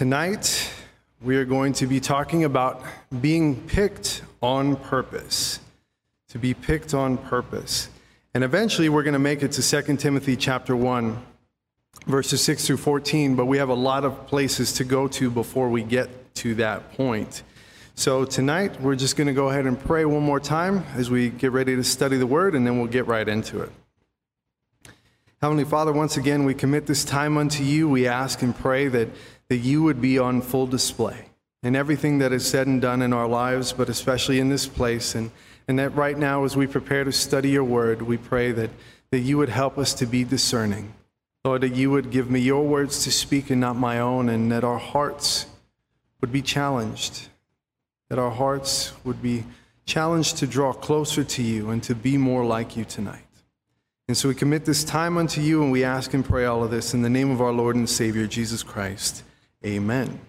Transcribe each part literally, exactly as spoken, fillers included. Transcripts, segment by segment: Tonight, we are going to be talking about being picked on purpose, to be picked on purpose. And eventually, we're going to make it to Second Timothy chapter one, verses six through fourteen, but we have a lot of places to go to before we get to that point. So tonight, we're just going to go ahead and pray one more time as we get ready to study the Word, and then we'll get right into it. Heavenly Father, once again, we commit this time unto you. We ask and pray that, that you would be on full display in everything that is said and done in our lives, but especially in this place. And, and that right now, as we prepare to study your word, we pray that, that you would help us to be discerning. Lord, that you would give me your words to speak and not my own, and that our hearts would be challenged, that our hearts would be challenged to draw closer to you and to be more like you tonight. And so we commit this time unto you, and we ask and pray all of this in the name of our Lord and Savior, Jesus Christ. Amen.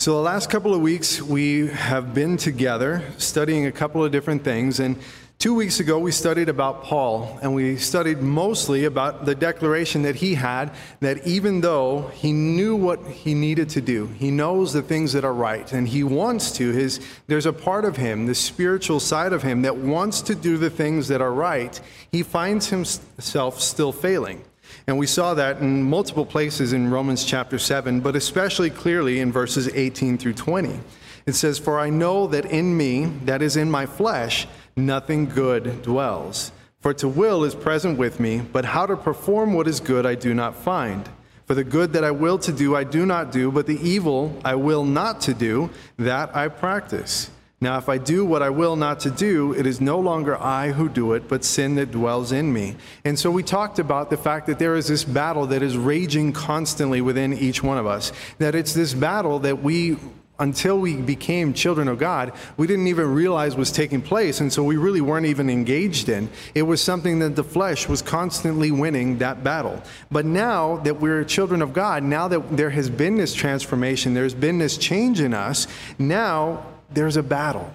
So the last couple of weeks, we have been together studying a couple of different things. And two weeks ago, we studied about Paul, and we studied mostly about the declaration that he had, that even though he knew what he needed to do, he knows the things that are right, and he wants to. His, there's a part of him, the spiritual side of him, that wants to do the things that are right. He finds himself still failing. And we saw that in multiple places in Romans chapter seven, but especially clearly in verses eighteen through twenty. It says, "For I know that in me, that is in my flesh, nothing good dwells. For to will is present with me, but how to perform what is good I do not find. For the good that I will to do I do not do, but the evil I will not to do, that I practice. Now if I do what I will not to do, it is no longer I who do it, but sin that dwells in me." And so we talked about the fact that there is this battle that is raging constantly within each one of us. That it's this battle that we... until we became children of God, we didn't even realize was taking place, and so we really weren't even engaged in. It was something that the flesh was constantly winning that battle. But now that we're children of God, now that there has been this transformation, there's been this change in us, now there's a battle.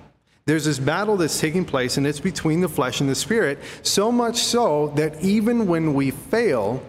There's this battle that's taking place, and it's between the flesh and the spirit, so much so that even when we fail,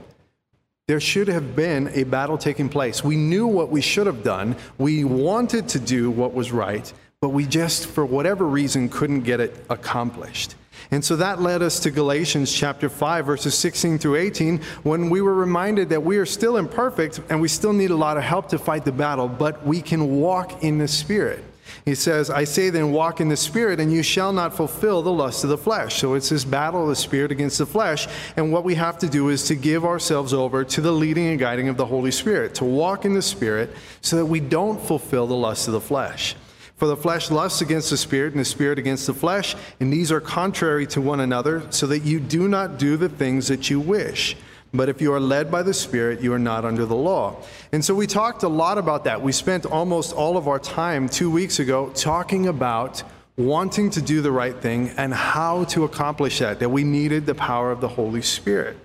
there should have been a battle taking place. We knew what we should have done. We wanted to do what was right, but we just, for whatever reason, couldn't get it accomplished. And so that led us to Galatians chapter five, verses sixteen through eighteen, when we were reminded that we are still imperfect and we still need a lot of help to fight the battle, but we can walk in the Spirit. He says, "I say then, walk in the Spirit, and you shall not fulfill the lust of the flesh." So it's this battle of the Spirit against the flesh, and what we have to do is to give ourselves over to the leading and guiding of the Holy Spirit, to walk in the Spirit so that we don't fulfill the lust of the flesh. "For the flesh lusts against the Spirit, and the Spirit against the flesh, and these are contrary to one another, so that you do not do the things that you wish. But if you are led by the Spirit, you are not under the law." And so we talked a lot about that. We spent almost all of our time two weeks ago talking about wanting to do the right thing and how to accomplish that, that we needed the power of the Holy Spirit.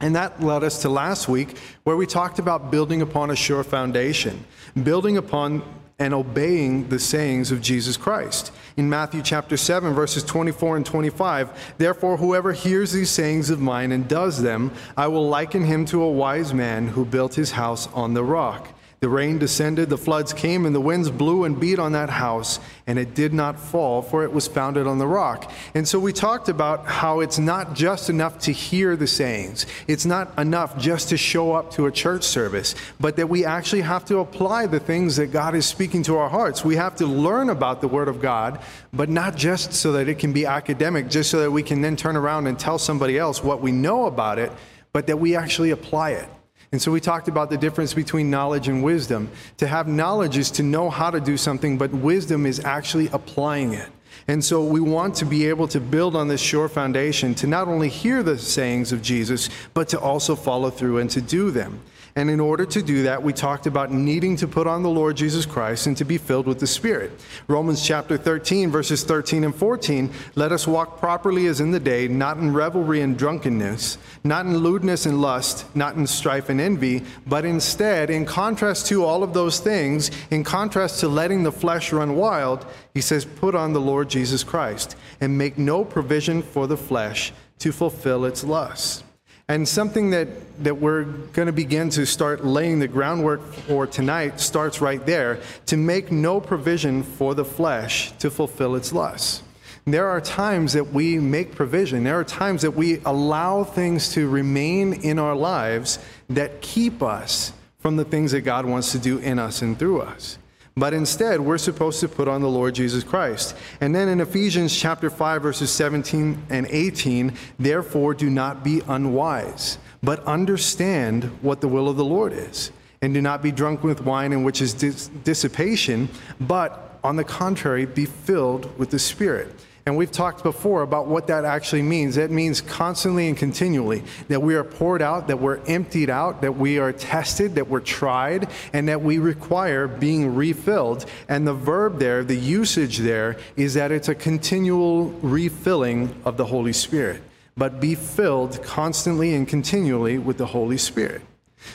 And that led us to last week, where we talked about building upon a sure foundation, building upon and obeying the sayings of Jesus Christ. In Matthew chapter seven, verses twenty-four and twenty-five, "Therefore, whoever hears these sayings of mine and does them, I will liken him to a wise man who built his house on the rock. The rain descended, the floods came, and the winds blew and beat on that house, and it did not fall, for it was founded on the rock." And so we talked about how it's not just enough to hear the sayings. It's not enough just to show up to a church service, but that we actually have to apply the things that God is speaking to our hearts. We have to learn about the Word of God, but not just so that it can be academic, just so that we can then turn around and tell somebody else what we know about it, but that we actually apply it. And so we talked about the difference between knowledge and wisdom. To have knowledge is to know how to do something, but wisdom is actually applying it. And so we want to be able to build on this sure foundation, to not only hear the sayings of Jesus, but to also follow through and to do them. And in order to do that, we talked about needing to put on the Lord Jesus Christ and to be filled with the Spirit. Romans chapter thirteen, verses thirteen and fourteen, "Let us walk properly as in the day, not in revelry and drunkenness, not in lewdness and lust, not in strife and envy, but instead," in contrast to all of those things, in contrast to letting the flesh run wild, he says, "Put on the Lord Jesus Christ and make no provision for the flesh to fulfill its lusts." And something that, that we're going to begin to start laying the groundwork for tonight starts right there, to make no provision for the flesh to fulfill its lusts. There are times that we make provision. There are times that we allow things to remain in our lives that keep us from the things that God wants to do in us and through us. But instead, we're supposed to put on the Lord Jesus Christ. And then in Ephesians chapter five, verses seventeen and eighteen, therefore do not be unwise, but understand what the will of the Lord is. And do not be drunk with wine, in which is dis- dissipation, but on the contrary, be filled with the Spirit. And we've talked before about what that actually means. That means constantly and continually that we are poured out, that we're emptied out, that we are tested, that we're tried, and that we require being refilled. And the verb there, the usage there, is that it's a continual refilling of the Holy Spirit. But be filled constantly and continually with the Holy Spirit.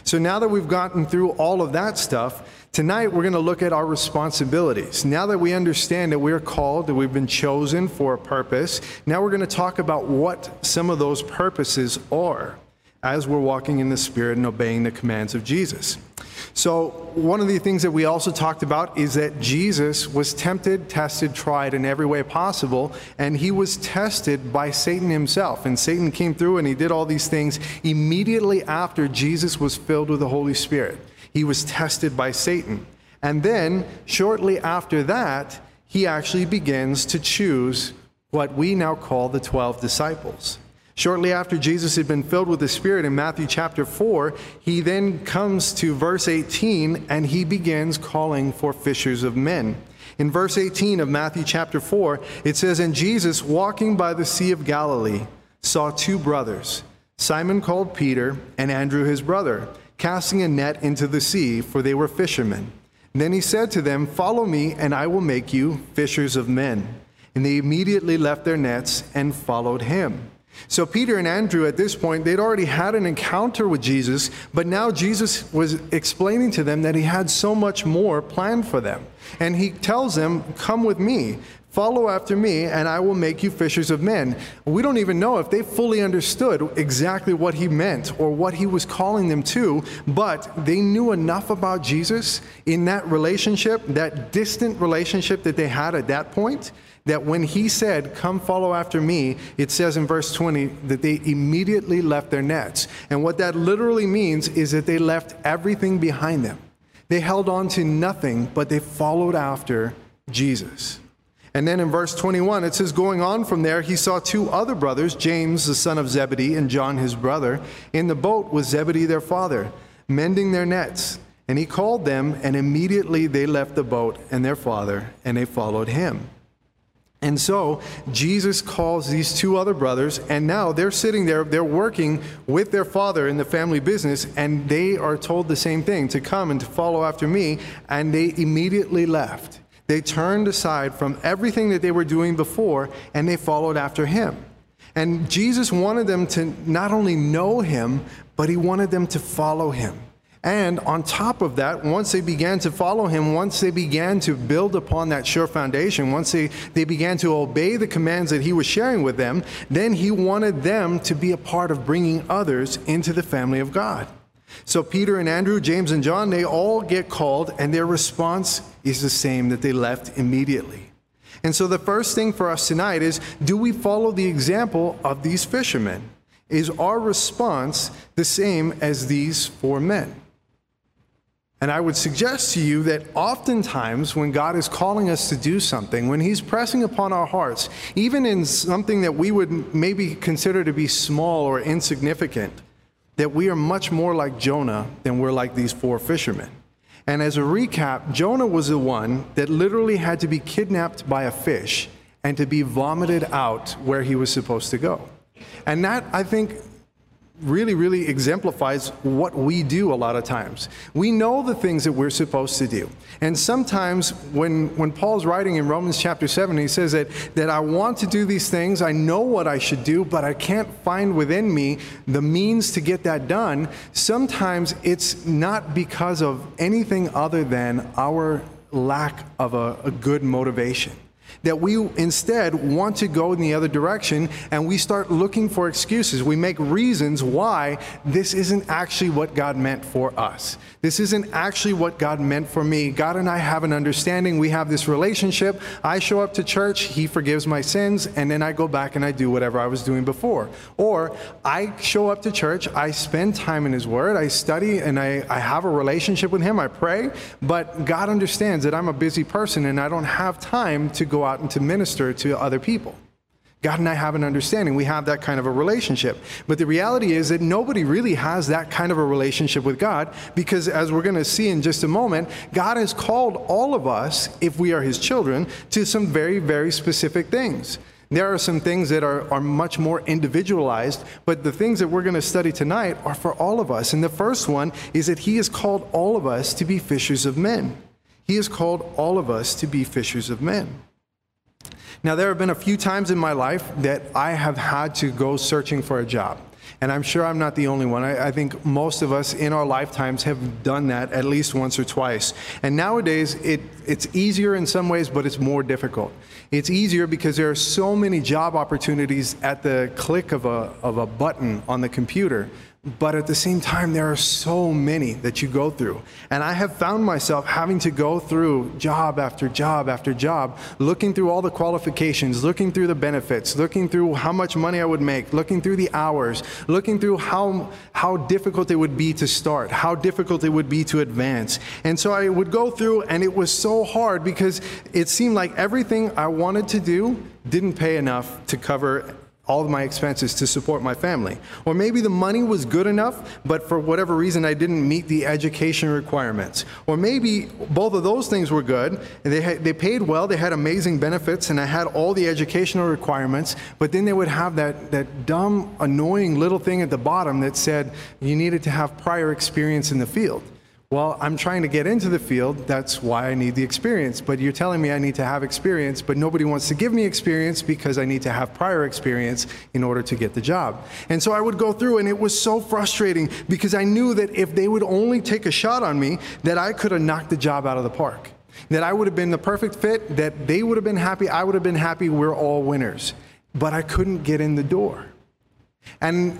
So now that we've gotten through all of that stuff, tonight, we're going to look at our responsibilities. Now that we understand that we are called, that we've been chosen for a purpose, now we're going to talk about what some of those purposes are as we're walking in the Spirit and obeying the commands of Jesus. So one of the things that we also talked about is that Jesus was tempted, tested, tried in every way possible, and he was tested by Satan himself. And Satan came through and he did all these things immediately after Jesus was filled with the Holy Spirit. He was tested by Satan. And then, shortly after that, he actually begins to choose what we now call the twelve disciples. Shortly after Jesus had been filled with the Spirit in Matthew chapter four, he then comes to verse eighteen, and he begins calling for fishers of men. In verse eighteen of Matthew chapter four, it says, "And Jesus, walking by the Sea of Galilee, saw two brothers, Simon called Peter, and Andrew his brother, casting a net into the sea, for they were fishermen. And then he said to them, 'Follow me, and I will make you fishers of men.' And they immediately left their nets and followed him." So Peter and Andrew, at this point, they'd already had an encounter with Jesus, but now Jesus was explaining to them that he had so much more planned for them. And he tells them, "Come with me. Follow after me, and I will make you fishers of men." We don't even know if they fully understood exactly what he meant or what he was calling them to, but they knew enough about Jesus in that relationship, that distant relationship that they had at that point, that when he said, "Come follow after me," it says in verse twenty that they immediately left their nets. And what that literally means is that they left everything behind them. They held on to nothing, but they followed after Jesus. And then in verse twenty-one, it says, "Going on from there, he saw two other brothers, James, the son of Zebedee, and John, his brother, in the boat with Zebedee, their father, mending their nets. And he called them, and immediately they left the boat and their father, and they followed him." And so Jesus calls these two other brothers, and now they're sitting there, they're working with their father in the family business, and they are told the same thing, to come and to follow after me, and they immediately left. They turned aside from everything that they were doing before, and they followed after him. And Jesus wanted them to not only know him, but he wanted them to follow him. And on top of that, once they began to follow him, once they began to build upon that sure foundation, once they, they began to obey the commands that he was sharing with them, then he wanted them to be a part of bringing others into the family of God. So Peter and Andrew, James and John, they all get called, and their response is the same, that they left immediately. And so the first thing for us tonight is, do we follow the example of these fishermen? Is our response the same as these four men? And I would suggest to you that oftentimes when God is calling us to do something, when he's pressing upon our hearts, even in something that we would maybe consider to be small or insignificant, that we are much more like Jonah than we're like these four fishermen. And as a recap, Jonah was the one that literally had to be kidnapped by a fish and to be vomited out where he was supposed to go. And that, I think, really, really exemplifies what we do a lot of times. We know the things that we're supposed to do. And sometimes when, when Paul's writing in Romans chapter seven, he says that, that I want to do these things, I know what I should do, but I can't find within me the means to get that done. Sometimes it's not because of anything other than our lack of a, a good motivation. that we instead want to go in the other direction, and we start looking for excuses. We make reasons why this isn't actually what God meant for us. This isn't actually what God meant for me. God and I have an understanding. We have this relationship. I show up to church, He forgives my sins, and then I go back and I do whatever I was doing before. Or I show up to church, I spend time in His Word, I study, and I, I have a relationship with Him, I pray, but God understands that I'm a busy person and I don't have time to go out and to minister to other people. God and I have an understanding. We have that kind of a relationship. But the reality is that nobody really has that kind of a relationship with God, because as we're going to see in just a moment, God has called all of us, if we are His children, to some very, very specific things. There are some things that are, are much more individualized, but the things that we're going to study tonight are for all of us. And the first one is that He has called all of us to be fishers of men. He has called all of us to be fishers of men. Now, there have been a few times in my life that I have had to go searching for a job. And I'm sure I'm not the only one. I, I think most of us in our lifetimes have done that at least once or twice. And nowadays, it, it's easier in some ways, but it's more difficult. It's easier because there are so many job opportunities at the click of a, of a button on the computer. But at the same time, there are so many that you go through. And I have found myself having to go through job after job after job, looking through all the qualifications, looking through the benefits, looking through how much money I would make, looking through the hours, looking through how, how difficult it would be to start, how difficult it would be to advance. And so I would go through, and it was so hard because it seemed like everything I wanted to do didn't pay enough to cover all of my expenses to support my family. Or maybe the money was good enough, but for whatever reason I didn't meet the education requirements. Or maybe both of those things were good, and they, had, they paid well, they had amazing benefits, and I had all the educational requirements, but then they would have that, that dumb, annoying little thing at the bottom that said you needed to have prior experience in the field. Well, I'm trying to get into the field, that's why I need the experience. But you're telling me I need to have experience, but nobody wants to give me experience because I need to have prior experience in order to get the job. And so I would go through, and it was so frustrating because I knew that if they would only take a shot on me, that I could have knocked the job out of the park. That I would have been the perfect fit, that they would have been happy, I would have been happy, we're all winners. But I couldn't get in the door. And,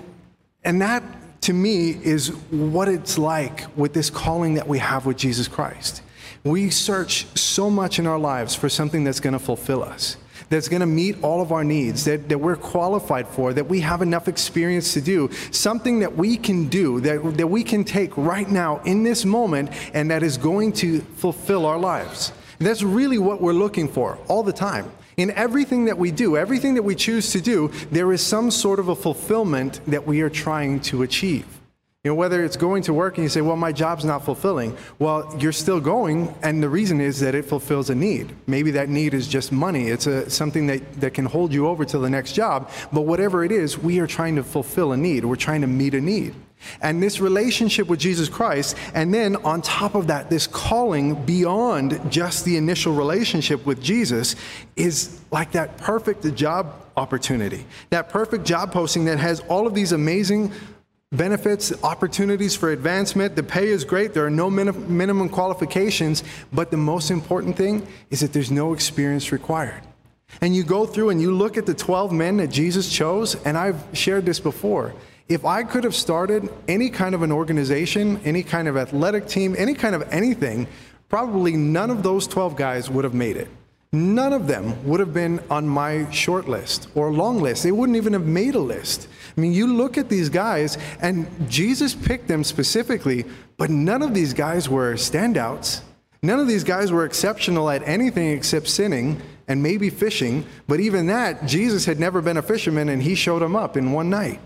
and that, to me, is what it's like with this calling that we have with Jesus Christ. We search so much in our lives for something that's going to fulfill us, that's going to meet all of our needs, that, that we're qualified for, that we have enough experience to do, something that we can do, that, that we can take right now in this moment, and that is going to fulfill our lives. And that's really what we're looking for all the time. In everything that we do, everything that we choose to do, there is some sort of a fulfillment that we are trying to achieve. You know, whether it's going to work and you say, well, my job's not fulfilling. Well, you're still going, and the reason is that it fulfills a need. Maybe that need is just money. It's a, something that, that can hold you over till the next job. But whatever it is, we are trying to fulfill a need. We're trying to meet a need. And this relationship with Jesus Christ, and then on top of that, this calling beyond just the initial relationship with Jesus, is like that perfect job opportunity, that perfect job posting that has all of these amazing benefits, opportunities for advancement. The pay is great. There are no min- minimum qualifications. But the most important thing is that there's no experience required. And you go through and you look at the twelve men that Jesus chose, and I've shared this before. If I could have started any kind of an organization, any kind of athletic team, any kind of anything, probably none of those twelve guys would have made it. None of them would have been on my short list or long list. They wouldn't even have made a list. I mean, you look at these guys, and Jesus picked them specifically, but none of these guys were standouts. None of these guys were exceptional at anything except sinning and maybe fishing. But even that, Jesus had never been a fisherman, and He showed them up in one night.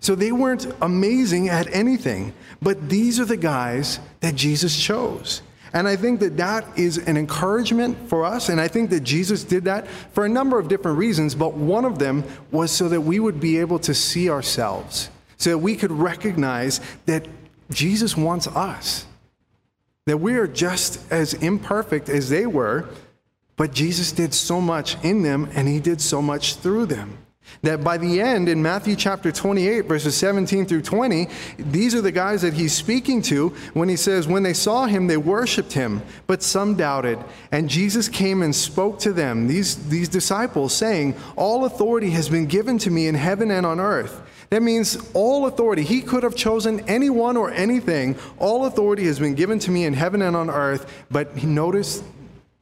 So they weren't amazing at anything, but these are the guys that Jesus chose. And I think that that is an encouragement for us, and I think that Jesus did that for a number of different reasons, but one of them was so that we would be able to see ourselves, so that we could recognize that Jesus wants us, that we are just as imperfect as they were, but Jesus did so much in them, and He did so much through them. That by the end, in Matthew chapter twenty-eight, verses seventeen through twenty, these are the guys that he's speaking to when he says, when they saw him, they worshiped him, but some doubted. And Jesus came and spoke to them, these, these disciples, saying, all authority has been given to me in heaven and on earth. That means all authority. He could have chosen anyone or anything. All authority has been given to me in heaven and on earth. But notice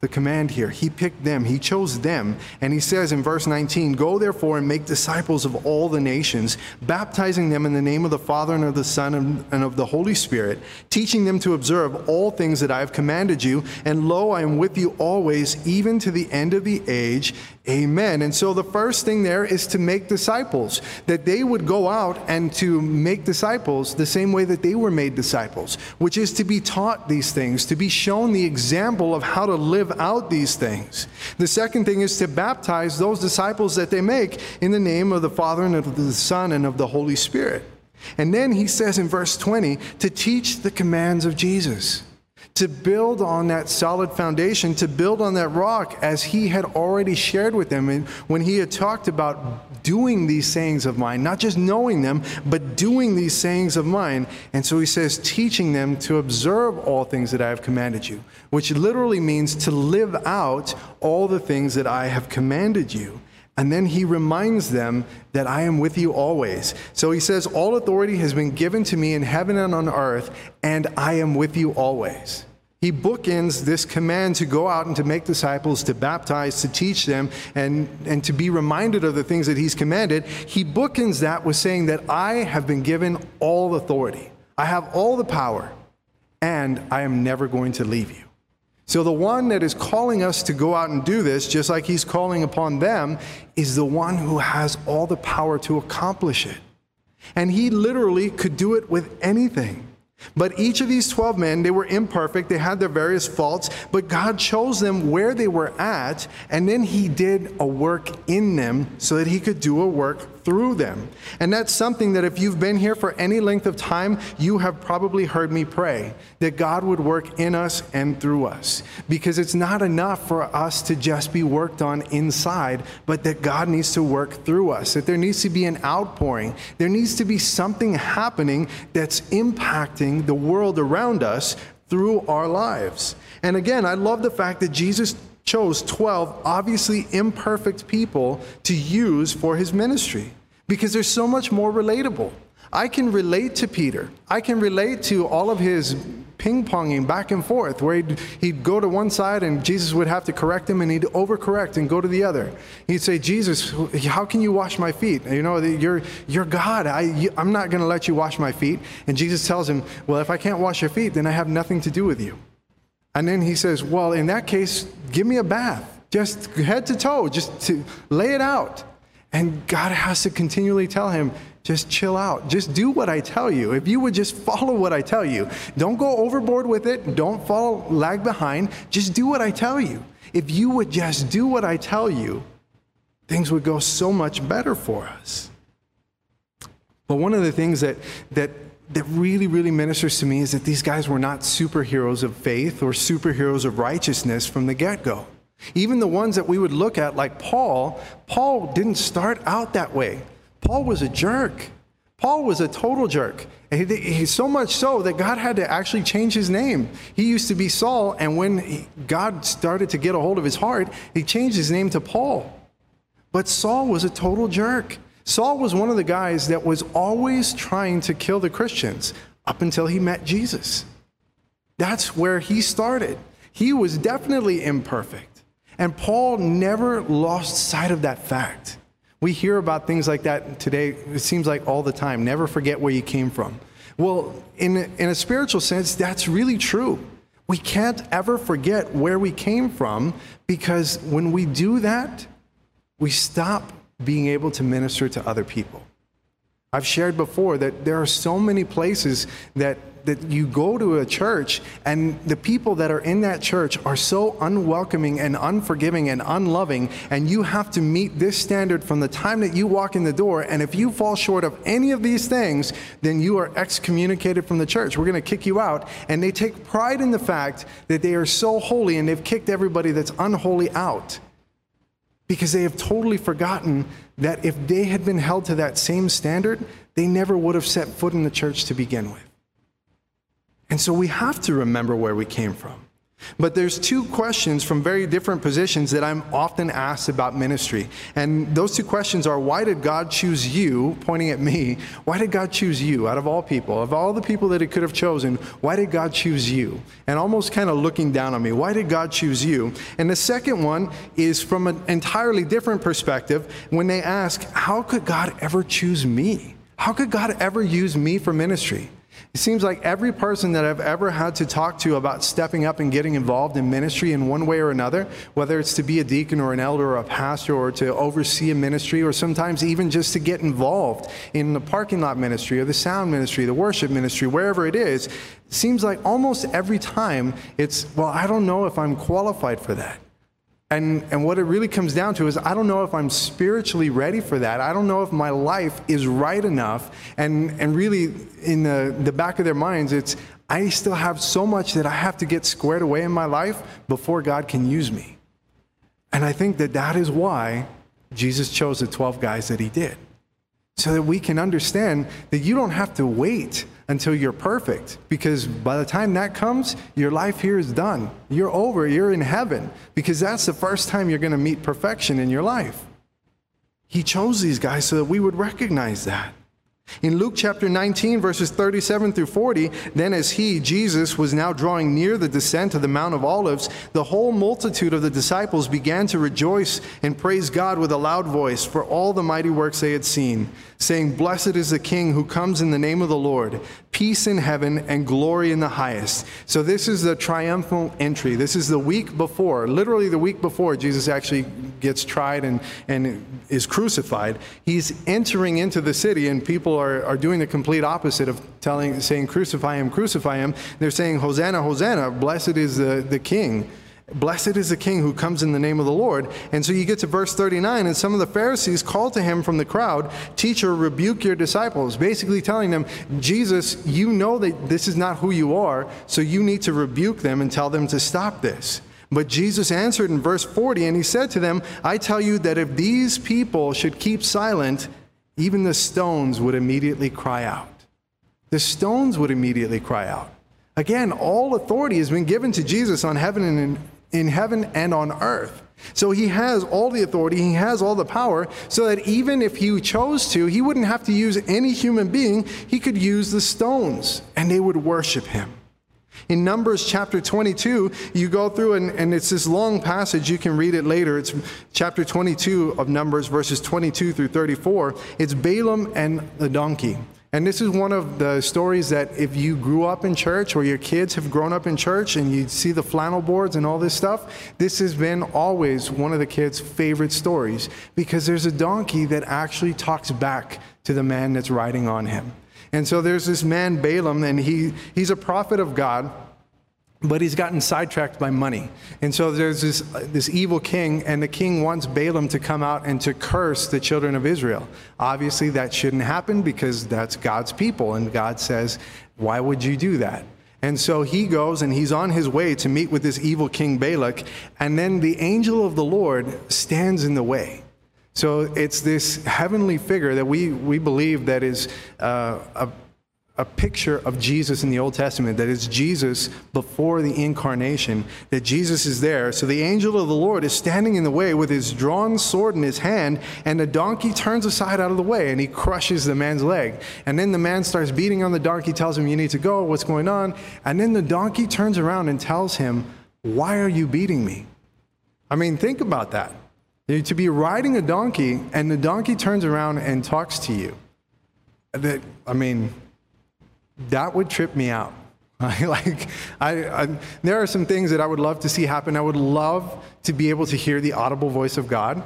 the command here. He picked them. He chose them. And he says in verse nineteen, go therefore and make disciples of all the nations, baptizing them in the name of the Father and of the Son and of the Holy Spirit, teaching them to observe all things that I have commanded you. And lo, I am with you always, even to the end of the age. Amen. And so the first thing there is to make disciples, that they would go out and to make disciples the same way that they were made disciples, which is to be taught these things, to be shown the example of how to live out these things. The second thing is to baptize those disciples that they make in the name of the Father and of the Son and of the Holy Spirit. And then he says in verse twenty, to teach the commands of Jesus. To build on that solid foundation, to build on that rock as he had already shared with them and when he had talked about doing these sayings of mine, not just knowing them, but doing these sayings of mine. And so he says, teaching them to observe all things that I have commanded you, which literally means to live out all the things that I have commanded you. And then he reminds them that I am with you always. So he says, all authority has been given to me in heaven and on earth, and I am with you always. He bookends this command to go out and to make disciples, to baptize, to teach them, and, and to be reminded of the things that he's commanded. He bookends that with saying that I have been given all authority. I have all the power, and I am never going to leave you. So the one that is calling us to go out and do this, just like he's calling upon them, is the one who has all the power to accomplish it. And he literally could do it with anything. But each of these twelve men, they were imperfect, they had their various faults, but God chose them where they were at, and then he did a work in them so that he could do a work through them. And that's something that if you've been here for any length of time, you have probably heard me pray, that God would work in us and through us. Because it's not enough for us to just be worked on inside, but that God needs to work through us, that there needs to be an outpouring, there needs to be something happening that's impacting the world around us through our lives. And again, I love the fact that Jesus chose twelve obviously imperfect people to use for his ministry because they're so much more relatable. I can relate to Peter. I can relate to all of his ping-ponging back and forth, where he'd, he'd go to one side and Jesus would have to correct him, and he'd overcorrect and go to the other. He'd say, Jesus, how can you wash my feet? You know, you're, you're God. I, you, I'm not going to let you wash my feet. And Jesus tells him, well, if I can't wash your feet, then I have nothing to do with you. And then he says, well, in that case, give me a bath. Just head to toe, just to lay it out. And God has to continually tell him, just chill out. Just do what I tell you. If you would just follow what I tell you, don't go overboard with it. Don't fall, lag behind. Just do what I tell you. If you would just do what I tell you, things would go so much better for us. But one of the things that, that, that really, really ministers to me is that these guys were not superheroes of faith or superheroes of righteousness from the get-go. Even the ones that we would look at, like Paul, Paul didn't start out that way. Paul was a jerk. Paul was a total jerk. And he, he, so much so that God had to actually change his name. He used to be Saul, and when he, God started to get a hold of his heart, he changed his name to Paul. But Saul was a total jerk. Saul was one of the guys that was always trying to kill the Christians up until he met Jesus. That's where he started. He was definitely imperfect. And Paul never lost sight of that fact. We hear about things like that today, it seems like all the time. Never forget where you came from. Well, in a, in a spiritual sense, that's really true. We can't ever forget where we came from, because when we do that, we stop being able to minister to other people. I've shared before that there are so many places that, that you go to a church, and the people that are in that church are so unwelcoming and unforgiving and unloving, and you have to meet this standard from the time that you walk in the door, and if you fall short of any of these things, then you are excommunicated from the church. We're going to kick you out. And they take pride in the fact that they are so holy, and they've kicked everybody that's unholy out. because they have totally forgotten that if they had been held to that same standard, they never would have set foot in the church to begin with. And so we have to remember where we came from. But there's two questions from very different positions that I'm often asked about ministry. And those two questions are, why did God choose you, pointing at me, why did God choose you out of all people? Of all the people that he could have chosen, why did God choose you? And almost kind of looking down on me, why did God choose you? And the second one is from an entirely different perspective when they ask, how could God ever choose me? How could God ever use me for ministry? It seems like every person that I've ever had to talk to about stepping up and getting involved in ministry in one way or another, whether it's to be a deacon or an elder or a pastor or to oversee a ministry, or sometimes even just to get involved in the parking lot ministry or the sound ministry, the worship ministry, wherever it is, it seems like almost every time it's, well, I don't know if I'm qualified for that. And, and what it really comes down to is, I don't know if I'm spiritually ready for that. I don't know if my life is right enough. And, and really, in the, the back of their minds, it's, I still have so much that I have to get squared away in my life before God can use me. And I think that that is why Jesus chose the twelve guys that he did, so that we can understand that you don't have to wait until you're perfect, because by the time that comes, your life here is done. You're over, you're in heaven, because that's the first time you're going to meet perfection in your life. He chose these guys so that we would recognize that. In Luke chapter nineteen, verses thirty-seven through forty, then as he, Jesus, was now drawing near the descent of the Mount of Olives, the whole multitude of the disciples began to rejoice and praise God with a loud voice for all the mighty works they had seen, saying, "Blessed is the King who comes in the name of the Lord, peace in heaven and glory in the highest." So this is the triumphal entry. This is the week before, literally the week before Jesus actually gets tried and, and is crucified. He's entering into the city, and people are, are doing the complete opposite of telling, saying, "Crucify him, crucify him." They're saying, "Hosanna, Hosanna, blessed is the, the King. Blessed is the King who comes in the name of the Lord." And so you get to verse thirty-nine, and some of the Pharisees called to him from the crowd, "Teacher, rebuke your disciples," basically telling them, Jesus, you know that this is not who you are, so you need to rebuke them and tell them to stop this. But Jesus answered in verse forty, and he said to them, "I tell you that if these people should keep silent, even the stones would immediately cry out." The stones would immediately cry out. Again, all authority has been given to Jesus on heaven and in, in heaven and on earth. So he has all the authority, he has all the power, so that even if he chose to, he wouldn't have to use any human being. He could use the stones, and they would worship him. In Numbers chapter twenty-two, you go through, and, and it's this long passage. You can read it later. It's chapter twenty-two of Numbers, verses twenty-two through thirty-four. It's Balaam and the donkey. And this is one of the stories that if you grew up in church or your kids have grown up in church and you see the flannel boards and all this stuff, this has been always one of the kids' favorite stories, because there's a donkey that actually talks back to the man that's riding on him. And so there's this man, Balaam, and he, he's a prophet of God, but he's gotten sidetracked by money. And so there's this, this evil king, and the king wants Balaam to come out and to curse the children of Israel. Obviously, that shouldn't happen, because that's God's people, and God says, why would you do that? And so he goes, and he's on his way to meet with this evil king Balak, and then the angel of the Lord stands in the way. So it's this heavenly figure that we, we believe that is uh, a a picture of Jesus in the Old Testament, that it's Jesus before the incarnation, that Jesus is there. So the angel of the Lord is standing in the way with his drawn sword in his hand, and the donkey turns aside out of the way, and he crushes the man's leg. And then the man starts beating on the donkey, tells him, you need to go, what's going on? And then the donkey turns around and tells him, why are you beating me? I mean, think about that. To be riding a donkey, and the donkey turns around and talks to you. That, I mean... that would trip me out. like, I, I, there are some things that I would love to see happen. I would love to be able to hear the audible voice of God.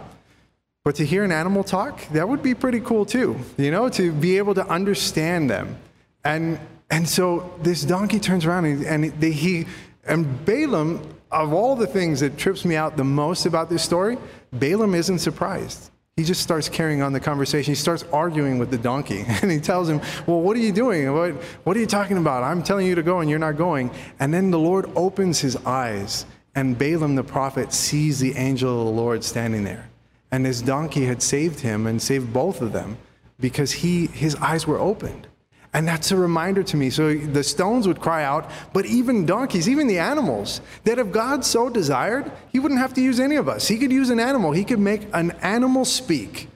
But to hear an animal talk, that would be pretty cool too, you know, to be able to understand them. And and so this donkey turns around, and, and they, he, and Balaam, of all the things that trips me out the most about this story, Balaam isn't surprised. He just starts carrying on the conversation. He starts arguing with the donkey, and he tells him, well, what are you doing? What, what are you talking about? I'm telling you to go, and you're not going. And then the Lord opens his eyes, and Balaam the prophet sees the angel of the Lord standing there. and his donkey had saved him and saved both of them because he, his eyes were opened. And that's a reminder to me. So the stones would cry out, but even donkeys, even the animals, that if God so desired, he wouldn't have to use any of us. He could use an animal. He could make an animal speak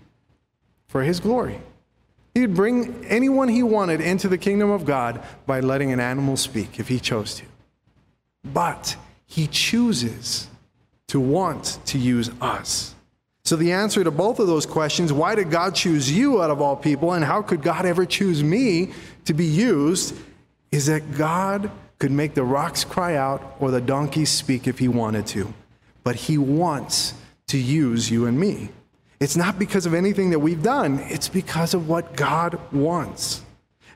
for his glory. He would bring anyone he wanted into the kingdom of God by letting an animal speak if he chose to. But he chooses to want to use us. So the answer to both of those questions, why did God choose you out of all people, and how could God ever choose me to be used, is that God could make the rocks cry out or the donkeys speak if he wanted to. But he wants to use you and me. It's not because of anything that we've done. It's because of what God wants.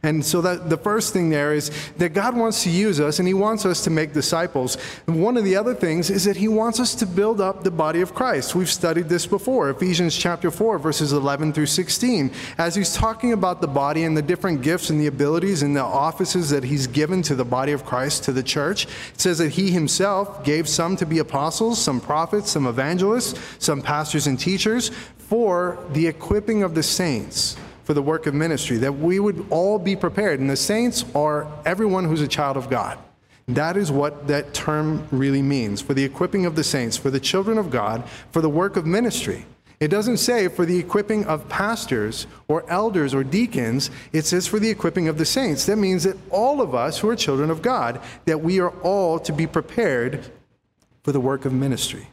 And so that the first thing there is that God wants to use us, and he wants us to make disciples. And one of the other things is that he wants us to build up the body of Christ. We've studied this before, Ephesians chapter four, verses eleven through sixteen. As he's talking about the body and the different gifts and the abilities and the offices that he's given to the body of Christ, to the church, it says that he himself gave some to be apostles, some prophets, some evangelists, some pastors and teachers for the equipping of the saints, for the work of ministry, that we would all be prepared. And the saints are everyone who's a child of God. That is what that term really means, for the equipping of the saints, for the children of God, for the work of ministry. It doesn't say for the equipping of pastors or elders or deacons. It says for the equipping of the saints. That means that all of us who are children of God, that we are all to be prepared for the work of ministry.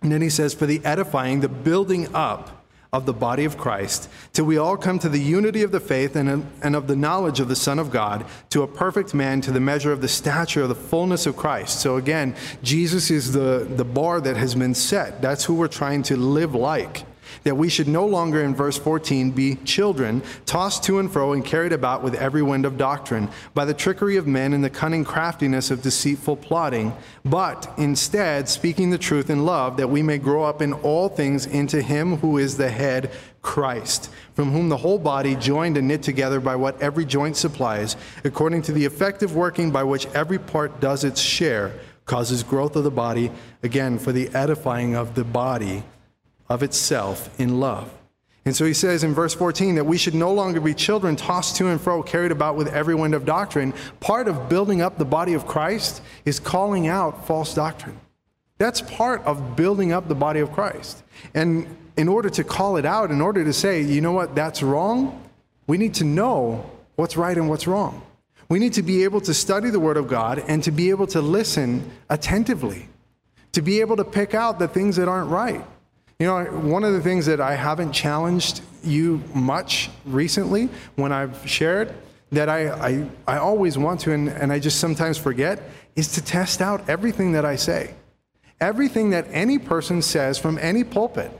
And then he says for the edifying, the building up of the body of Christ, till we all come to the unity of the faith and, and of the knowledge of the Son of God, to a perfect man, to the measure of the stature of the fullness of Christ. So again, Jesus is the, the bar that has been set. That's who we're trying to live like. That we should no longer, in verse fourteen, be children, tossed to and fro and carried about with every wind of doctrine, by the trickery of men and the cunning craftiness of deceitful plotting, but instead speaking the truth in love, that we may grow up in all things into him who is the head, Christ, from whom the whole body, joined and knit together by what every joint supplies, according to the effective working by which every part does its share, causes growth of the body, again, for the edifying of the body of itself in love. And so he says in verse fourteen that we should no longer be children tossed to and fro, carried about with every wind of doctrine. Part of building up the body of Christ is calling out false doctrine. That's part of building up the body of Christ. And in order to call it out, in order to say, you know what, that's wrong, we need to know what's right and what's wrong. We need to be able to study the Word of God and to be able to listen attentively, to be able to pick out the things that aren't right. You know, one of the things that I haven't challenged you much recently when I've shared that I, I, I always want to and, and I just sometimes forget is to test out everything that I say. Everything that any person says from any pulpit,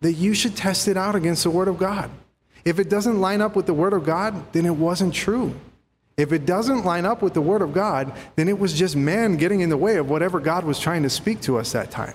that you should test it out against the Word of God. If it doesn't line up with the Word of God, then it wasn't true. If it doesn't line up with the Word of God, then it was just man getting in the way of whatever God was trying to speak to us that time.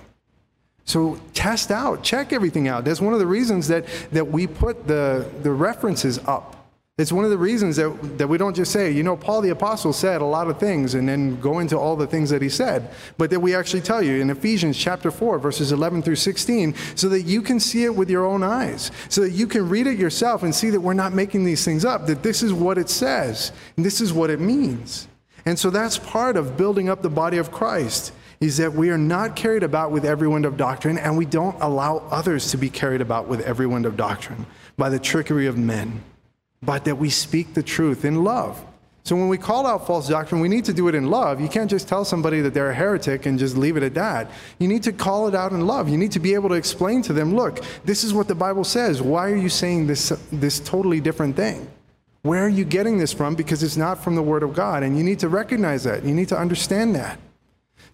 So test out, check everything out. That's one of the reasons that, that we put the, the references up. It's one of the reasons that, that we don't just say, you know, Paul the Apostle said a lot of things and then go into all the things that he said, but that we actually tell you in Ephesians chapter four, verses eleven through sixteen, so that you can see it with your own eyes, so that you can read it yourself and see that we're not making these things up, that this is what it says, and this is what it means. And so that's part of building up the body of Christ, is that we are not carried about with every wind of doctrine, and we don't allow others to be carried about with every wind of doctrine by the trickery of men, but that we speak the truth in love. So when we call out false doctrine, we need to do it in love. You can't just tell somebody that they're a heretic and just leave it at that. You need to call it out in love. You need to be able to explain to them, look, this is what the Bible says. Why are you saying this, this totally different thing? Where are you getting this from? Because it's not from the Word of God, and you need to recognize that. You need to understand that.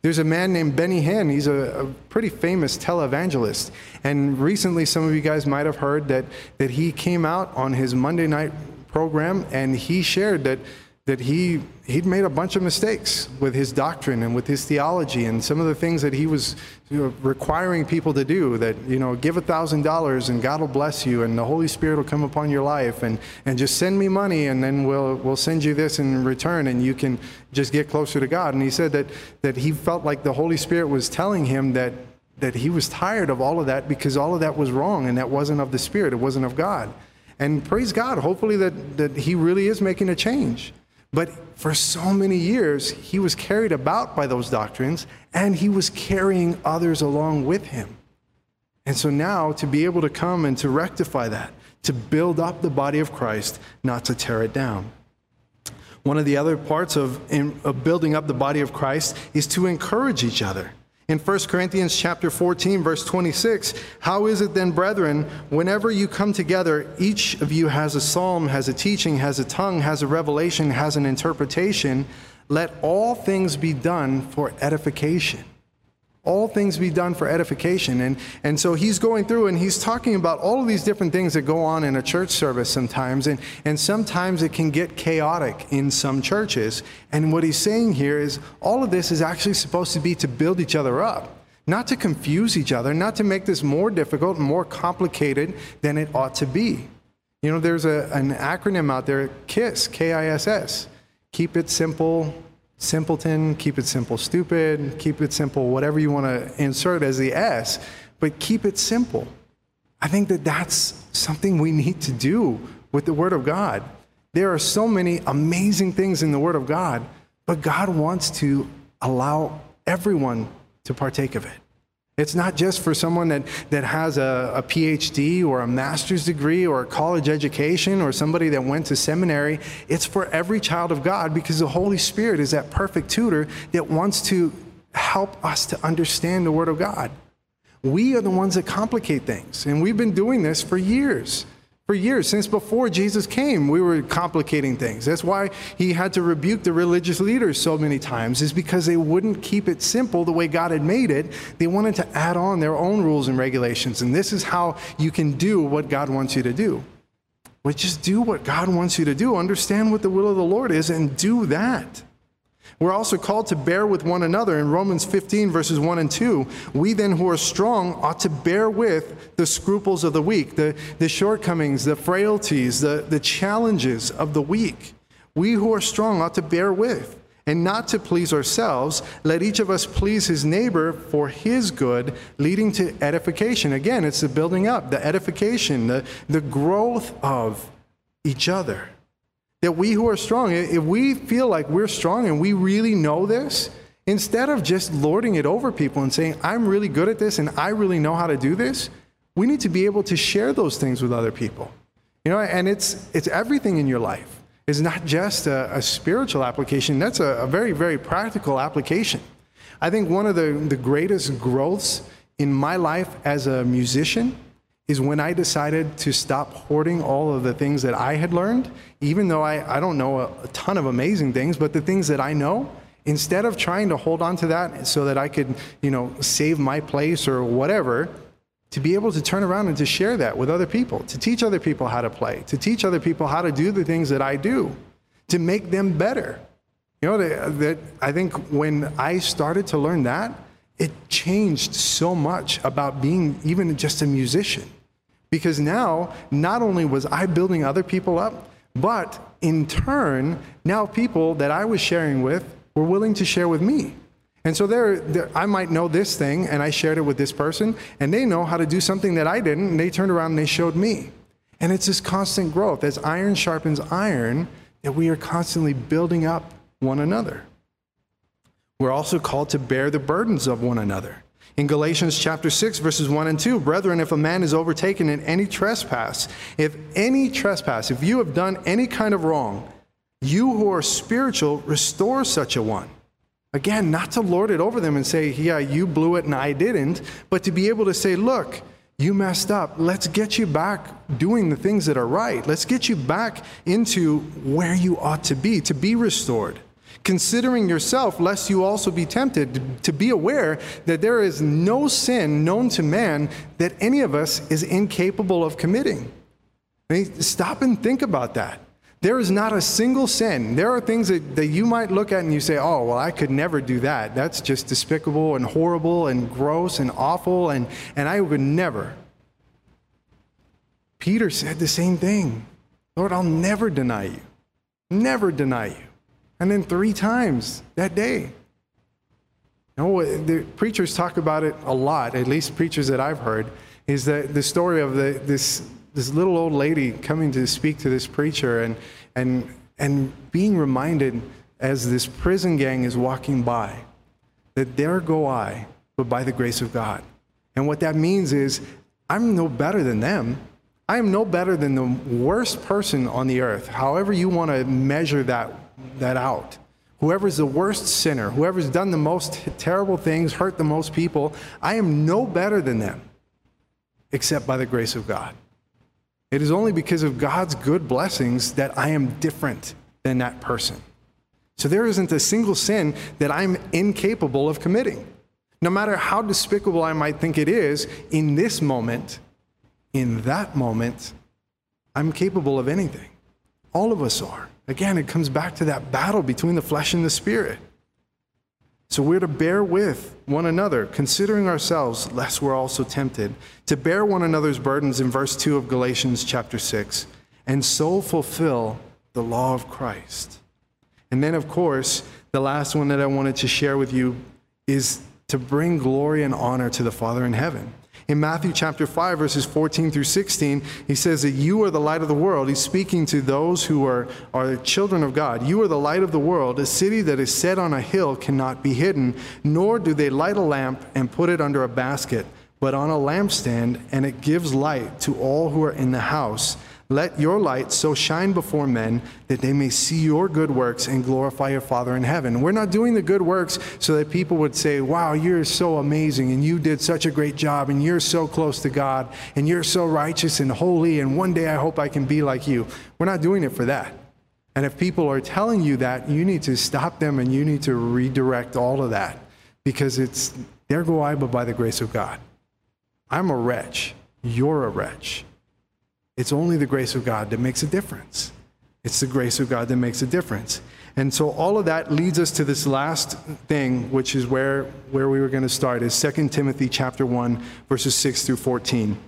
There's a man named Benny Hinn. He's a, a pretty famous televangelist. And recently, some of you guys might have heard that, that he came out on his Monday night program, and he shared that, that he, he'd made a bunch of mistakes with his doctrine and with his theology and some of the things that he was, you know, requiring people to do, that, you know, give a thousand dollars, and God will bless you, and the Holy Spirit will come upon your life, and, and just send me money, and then we'll, we'll send you this in return, and you can just get closer to God. And he said that, that he felt like the Holy Spirit was telling him that that he was tired of all of that, because all of that was wrong and that wasn't of the Spirit, it wasn't of God. And praise God, hopefully that, that he really is making a change. But for so many years, he was carried about by those doctrines, and he was carrying others along with him. And so now to be able to come and to rectify that, to build up the body of Christ, not to tear it down. One of the other parts of, in, of building up the body of Christ is to encourage each other. In First Corinthians chapter fourteen, verse twenty-six, how is it then, brethren, whenever you come together, each of you has a psalm, has a teaching, has a tongue, has a revelation, has an interpretation. Let all things be done for edification. All things be done for edification. And, and so he's going through and he's talking about all of these different things that go on in a church service sometimes. And, and sometimes it can get chaotic in some churches. And what he's saying here is all of this is actually supposed to be to build each other up, not to confuse each other, not to make this more difficult and more complicated than it ought to be. You know, there's a, an acronym out there, KISS, K I S S, keep it simple, simpleton, keep it simple, stupid, keep it simple, whatever you want to insert as the S, but keep it simple. I think that that's something we need to do with the Word of God. There are so many amazing things in the Word of God, but God wants to allow everyone to partake of it. It's not just for someone that, that has a, a P H D or a master's degree or a college education or somebody that went to seminary. It's for every child of God, because the Holy Spirit is that perfect tutor that wants to help us to understand the Word of God. We are the ones that complicate things, and we've been doing this for years. For years, since before Jesus came, we were complicating things. That's why he had to rebuke the religious leaders so many times, is because they wouldn't keep it simple the way God had made it. They wanted to add on their own rules and regulations. And this is how you can do what God wants you to do. But just do what God wants you to do. Understand what the will of the Lord is and do that. We're also called to bear with one another. In Romans fifteen, verses one and two, we then who are strong ought to bear with the scruples of the weak, the, the shortcomings, the frailties, the, the challenges of the weak. We who are strong ought to bear with, and not to please ourselves. Let each of us please his neighbor for his good, leading to edification. Again, it's the building up, the edification, the, the growth of each other. That we who are strong, if we feel like we're strong and we really know this, instead of just lording it over people and saying, I'm really good at this and I really know how to do this, we need to be able to share those things with other people. You know, and it's it's everything in your life. It's not just a, a spiritual application. That's a, a very, very practical application. I think one of the, the greatest growths in my life as a musician is when I decided to stop hoarding all of the things that I had learned, even though I, I don't know a, a ton of amazing things, but the things that I know, instead of trying to hold on to that so that I could, you know, save my place or whatever, to be able to turn around and to share that with other people, to teach other people how to play, to teach other people how to do the things that I do, to make them better. You know, that, that I think when I started to learn that, it changed so much about being even just a musician, because now not only was I building other people up, but in turn, now people that I was sharing with were willing to share with me. And so there, there, I might know this thing, and I shared it with this person, and they know how to do something that I didn't, and they turned around and they showed me. And it's this constant growth. As iron sharpens iron, that we are constantly building up one another. We're also called to bear the burdens of one another. In Galatians chapter six, verses one and two, brethren, if a man is overtaken in any trespass, if any trespass, if you have done any kind of wrong, you who are spiritual, restore such a one. Again, not to lord it over them and say, yeah, you blew it and I didn't, but to be able to say, look, you messed up. Let's get you back doing the things that are right. Let's get you back into where you ought to be, to be restored. Considering yourself, lest you also be tempted, to be aware that there is no sin known to man that any of us is incapable of committing. I mean, stop and think about that. There is not a single sin. There are things that, that you might look at and you say, oh, well, I could never do that. That's just despicable and horrible and gross and awful, and, and I would never. Peter said the same thing. Lord, I'll never deny you. Never deny you. And then three times that day. No, the preachers talk about it a lot, at least preachers that I've heard, is that the story of the, this this little old lady coming to speak to this preacher and and and being reminded as this prison gang is walking by that there go I, but by the grace of God. And what that means is I'm no better than them. I am no better than the worst person on the earth, however you want to measure that, that out. Whoever's the worst sinner, whoever's done the most terrible things, hurt the most people, I am no better than them, except by the grace of God. It is only because of God's good blessings that I am different than that person. So there isn't a single sin that I'm incapable of committing. No matter how despicable I might think it is, in this moment, in that moment, I'm capable of anything. All of us are. Again, it comes back to that battle between the flesh and the spirit. So we're to bear with one another, considering ourselves, lest we're also tempted, to bear one another's burdens in verse two of Galatians chapter six, and so fulfill the law of Christ. And then, of course, the last one that I wanted to share with you is to bring glory and honor to the Father in heaven. In Matthew chapter five, verses fourteen through sixteen, he says that you are the light of the world. He's speaking to those who are, are children of God. You are the light of the world. A city that is set on a hill cannot be hidden, nor do they light a lamp and put it under a basket, but on a lampstand, and it gives light to all who are in the house. Let your light so shine before men that they may see your good works and glorify your Father in heaven. We're not doing the good works so that people would say, wow, you're so amazing and you did such a great job and you're so close to God and you're so righteous and holy and one day I hope I can be like you. We're not doing it for that. And if people are telling you that, you need to stop them and you need to redirect all of that, because it's there go I, but by the grace of God. I'm a wretch. You're a wretch. It's only the grace of God that makes a difference. It's the grace of God that makes a difference. And so all of that leads us to this last thing, which is where, where we were going to start, is Second Timothy chapter one, verses six through fourteen.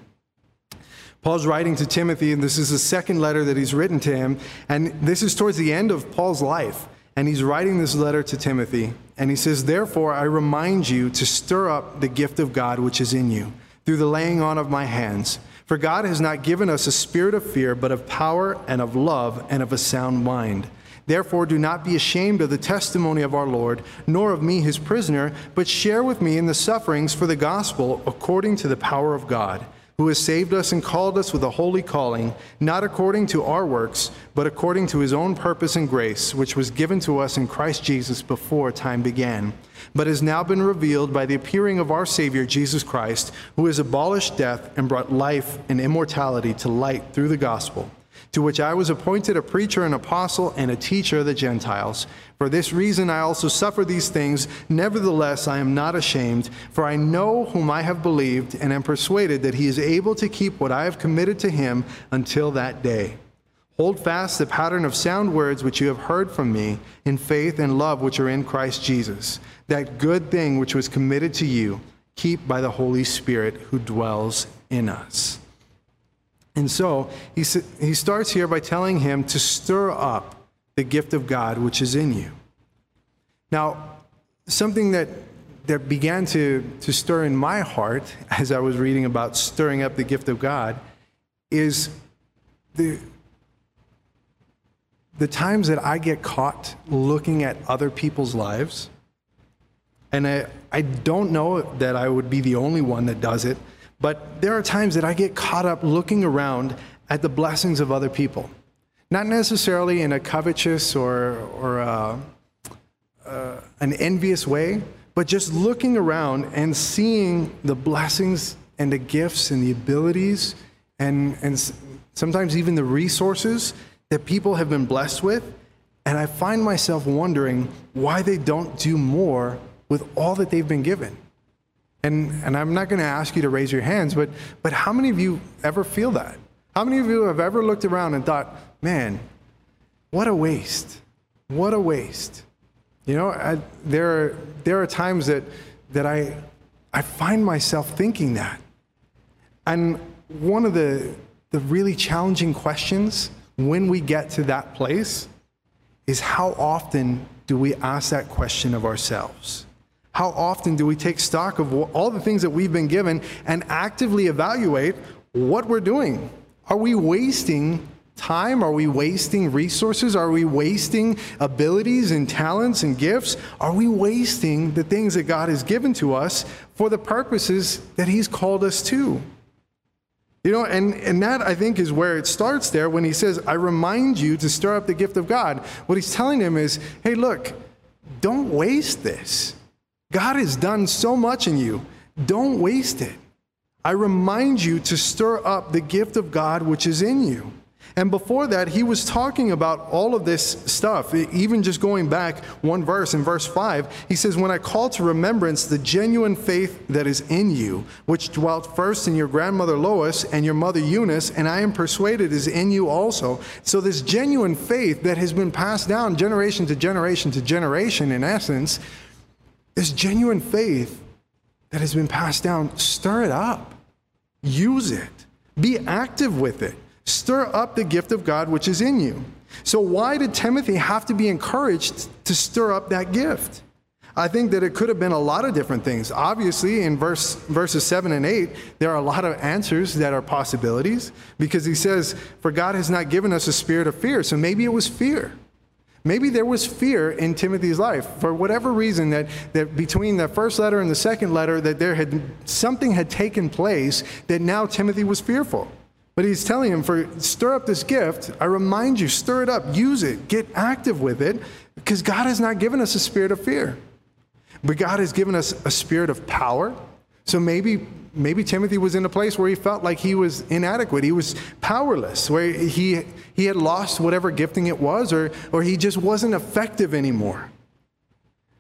Paul's writing to Timothy, and this is the second letter that he's written to him. And this is towards the end of Paul's life. And he's writing this letter to Timothy. And he says, therefore, I remind you to stir up the gift of God which is in you through the laying on of my hands. For God has not given us a spirit of fear, but of power and of love and of a sound mind. Therefore, do not be ashamed of the testimony of our Lord, nor of me, his prisoner, but share with me in the sufferings for the gospel according to the power of God, who has saved us and called us with a holy calling, not according to our works, but according to his own purpose and grace, which was given to us in Christ Jesus before time began, but has now been revealed by the appearing of our Savior, Jesus Christ, who has abolished death and brought life and immortality to light through the gospel, to which I was appointed a preacher, an apostle, and a teacher of the Gentiles. For this reason I also suffer these things. Nevertheless, I am not ashamed, for I know whom I have believed, and am persuaded that he is able to keep what I have committed to him until that day. Hold fast the pattern of sound words which you have heard from me, in faith and love which are in Christ Jesus. That good thing which was committed to you, keep by the Holy Spirit who dwells in us. And so he he starts here by telling him to stir up the gift of God which is in you. Now, something that that began to, to stir in my heart as I was reading about stirring up the gift of God is the, the times that I get caught looking at other people's lives. And I, I don't know that I would be the only one that does it, but there are times that I get caught up looking around at the blessings of other people. Not necessarily in a covetous or, or a, uh, an envious way, but just looking around and seeing the blessings and the gifts and the abilities and, and sometimes even the resources that people have been blessed with. And I find myself wondering why they don't do more with all that they've been given. And, and I'm not going to ask you to raise your hands, but, but how many of you ever feel that? How many of you have ever looked around and thought, man, what a waste, what a waste? You know, I, there, are, there are times that, that I, I find myself thinking that. And one of the, the really challenging questions when we get to that place is how often do we ask that question of ourselves? How often do we take stock of all the things that we've been given and actively evaluate what we're doing? Are we wasting time? Are we wasting resources? Are we wasting abilities and talents and gifts? Are we wasting the things that God has given to us for the purposes that He's called us to? You know, and, and that, I think, is where it starts there when he says, I remind you to stir up the gift of God. What he's telling him is, hey, look, don't waste this. God has done so much in you. Don't waste it. I remind you to stir up the gift of God which is in you. And before that, he was talking about all of this stuff, even just going back one verse, in verse five, he says, when I call to remembrance the genuine faith that is in you, which dwelt first in your grandmother Lois and your mother Eunice, and I am persuaded is in you also. So this genuine faith that has been passed down generation to generation to generation, in essence, this genuine faith that has been passed down, stir it up, use it, be active with it. Stir up the gift of God which is in you. So why did Timothy have to be encouraged to stir up that gift? I think that it could have been a lot of different things. Obviously, in verse, verses seven and eight, there are a lot of answers that are possibilities, because he says, for God has not given us a spirit of fear. So maybe it was fear. Maybe there was fear in Timothy's life. For whatever reason, that, that between the first letter and the second letter, that there had something had taken place that now Timothy was fearful. But he's telling him, for stir up this gift, I remind you, stir it up, use it, get active with it, because God has not given us a spirit of fear. But God has given us a spirit of power. So maybe, maybe Timothy was in a place where he felt like he was inadequate, he was powerless, where he, he had lost whatever gifting it was, or, or he just wasn't effective anymore.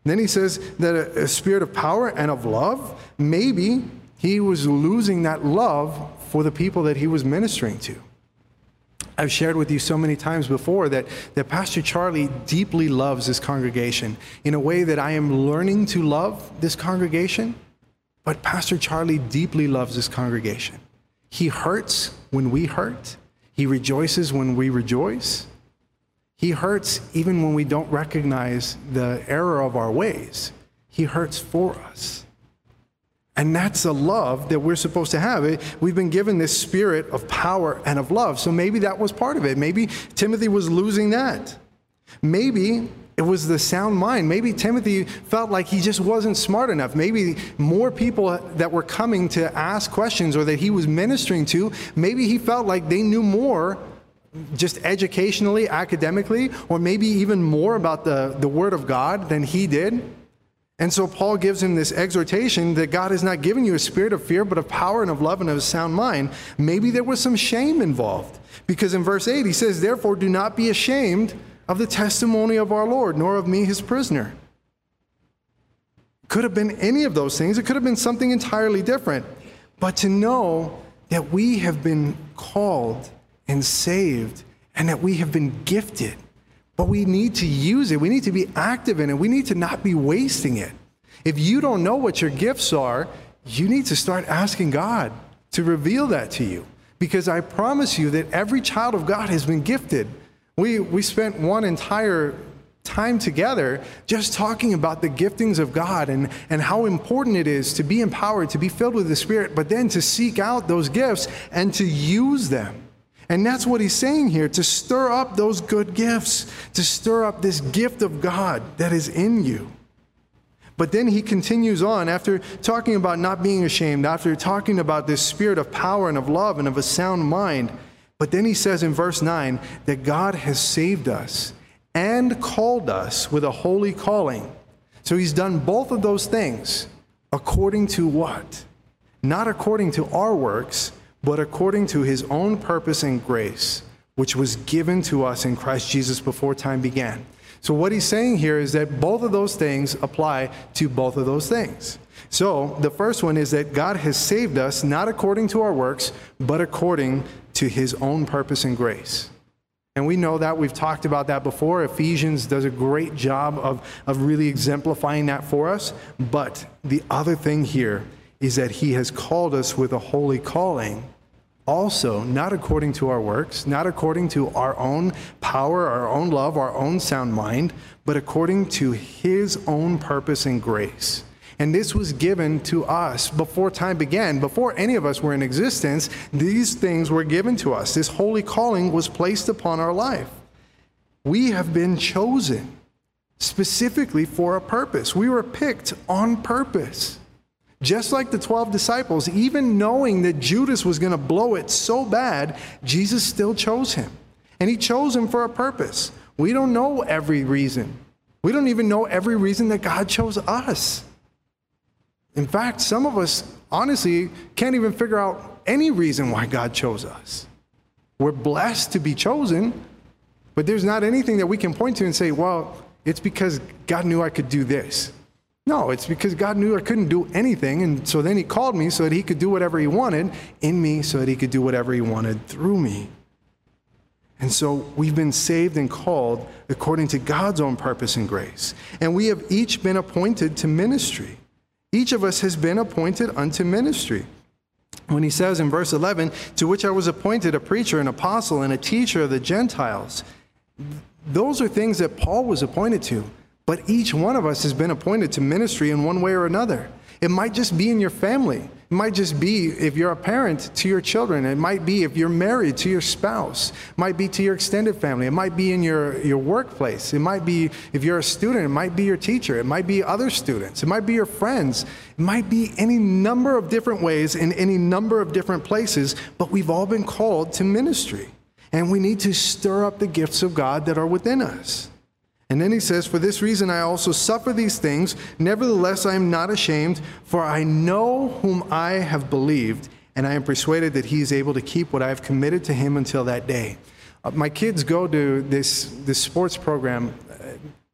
And then he says that a, a spirit of power and of love, maybe he was losing that love for the people that he was ministering to. I've shared with you so many times before that, that Pastor Charlie deeply loves this congregation in a way that I am learning to love this congregation, but Pastor Charlie deeply loves this congregation. He hurts when we hurt. He rejoices when we rejoice. He hurts even when we don't recognize the error of our ways. He hurts for us. And that's a love that we're supposed to have. It, we've been given this spirit of power and of love. So maybe that was part of it. Maybe Timothy was losing that. Maybe it was the sound mind. Maybe Timothy felt like he just wasn't smart enough. Maybe more people that were coming to ask questions or that he was ministering to, maybe he felt like they knew more just educationally, academically, or maybe even more about the, the Word of God than he did. And so Paul gives him this exhortation that God has not given you a spirit of fear, but of power and of love and of a sound mind. Maybe there was some shame involved, because in verse eight, he says, therefore, do not be ashamed of the testimony of our Lord, nor of me, his prisoner. Could have been any of those things. It could have been something entirely different. But to know that we have been called and saved and that we have been gifted. But we need to use it. We need to be active in it. We need to not be wasting it. If you don't know what your gifts are, you need to start asking God to reveal that to you. Because I promise you that every child of God has been gifted. We, we spent one entire time together just talking about the giftings of God and, and how important it is to be empowered, to be filled with the Spirit, but then to seek out those gifts and to use them. And that's what he's saying here, to stir up those good gifts, to stir up this gift of God that is in you. But then he continues on after talking about not being ashamed, after talking about this spirit of power and of love and of a sound mind. But then he says in verse nine that God has saved us and called us with a holy calling. So he's done both of those things. According to what? Not according to our works, but according to his own purpose and grace, which was given to us in Christ Jesus before time began. So what he's saying here is that both of those things apply to both of those things. So the first one is that God has saved us, not according to our works, but according to his own purpose and grace. And we know that. We've talked about that before. Ephesians does a great job of, of really exemplifying that for us. But the other thing here is that he has called us with a holy calling. Also, not according to our works, not according to our own power, our own love, our own sound mind, but according to his own purpose and grace. And this was given to us before time began. Before any of us were in existence, these things were given to us. This holy calling was placed upon our life. We have been chosen specifically for a purpose. We were picked on purpose. Just like the twelve disciples, even knowing that Judas was going to blow it so bad, Jesus still chose him. And he chose him for a purpose. We don't know every reason. We don't even know every reason that God chose us. In fact, some of us, honestly, can't even figure out any reason why God chose us. We're blessed to be chosen, but there's not anything that we can point to and say, well, it's because God knew I could do this. No, it's because God knew I couldn't do anything, and so then he called me so that he could do whatever he wanted in me, so that he could do whatever he wanted through me. And so we've been saved and called according to God's own purpose and grace. And we have each been appointed to ministry. Each of us has been appointed unto ministry. When he says in verse eleven, to which I was appointed a preacher, an apostle, and a teacher of the Gentiles. Those are things that Paul was appointed to. But each one of us has been appointed to ministry in one way or another. It might just be in your family. It might just be if you're a parent to your children. It might be if you're married to your spouse. It might be to your extended family. It might be in your, your workplace. It might be if you're a student. It might be your teacher. It might be other students. It might be your friends. It might be any number of different ways in any number of different places, but we've all been called to ministry. And we need to stir up the gifts of God that are within us. And then he says, for this reason I also suffer these things. Nevertheless, I am not ashamed, for I know whom I have believed, and I am persuaded that he is able to keep what I have committed to him until that day. Uh, my kids go to this, this sports program uh,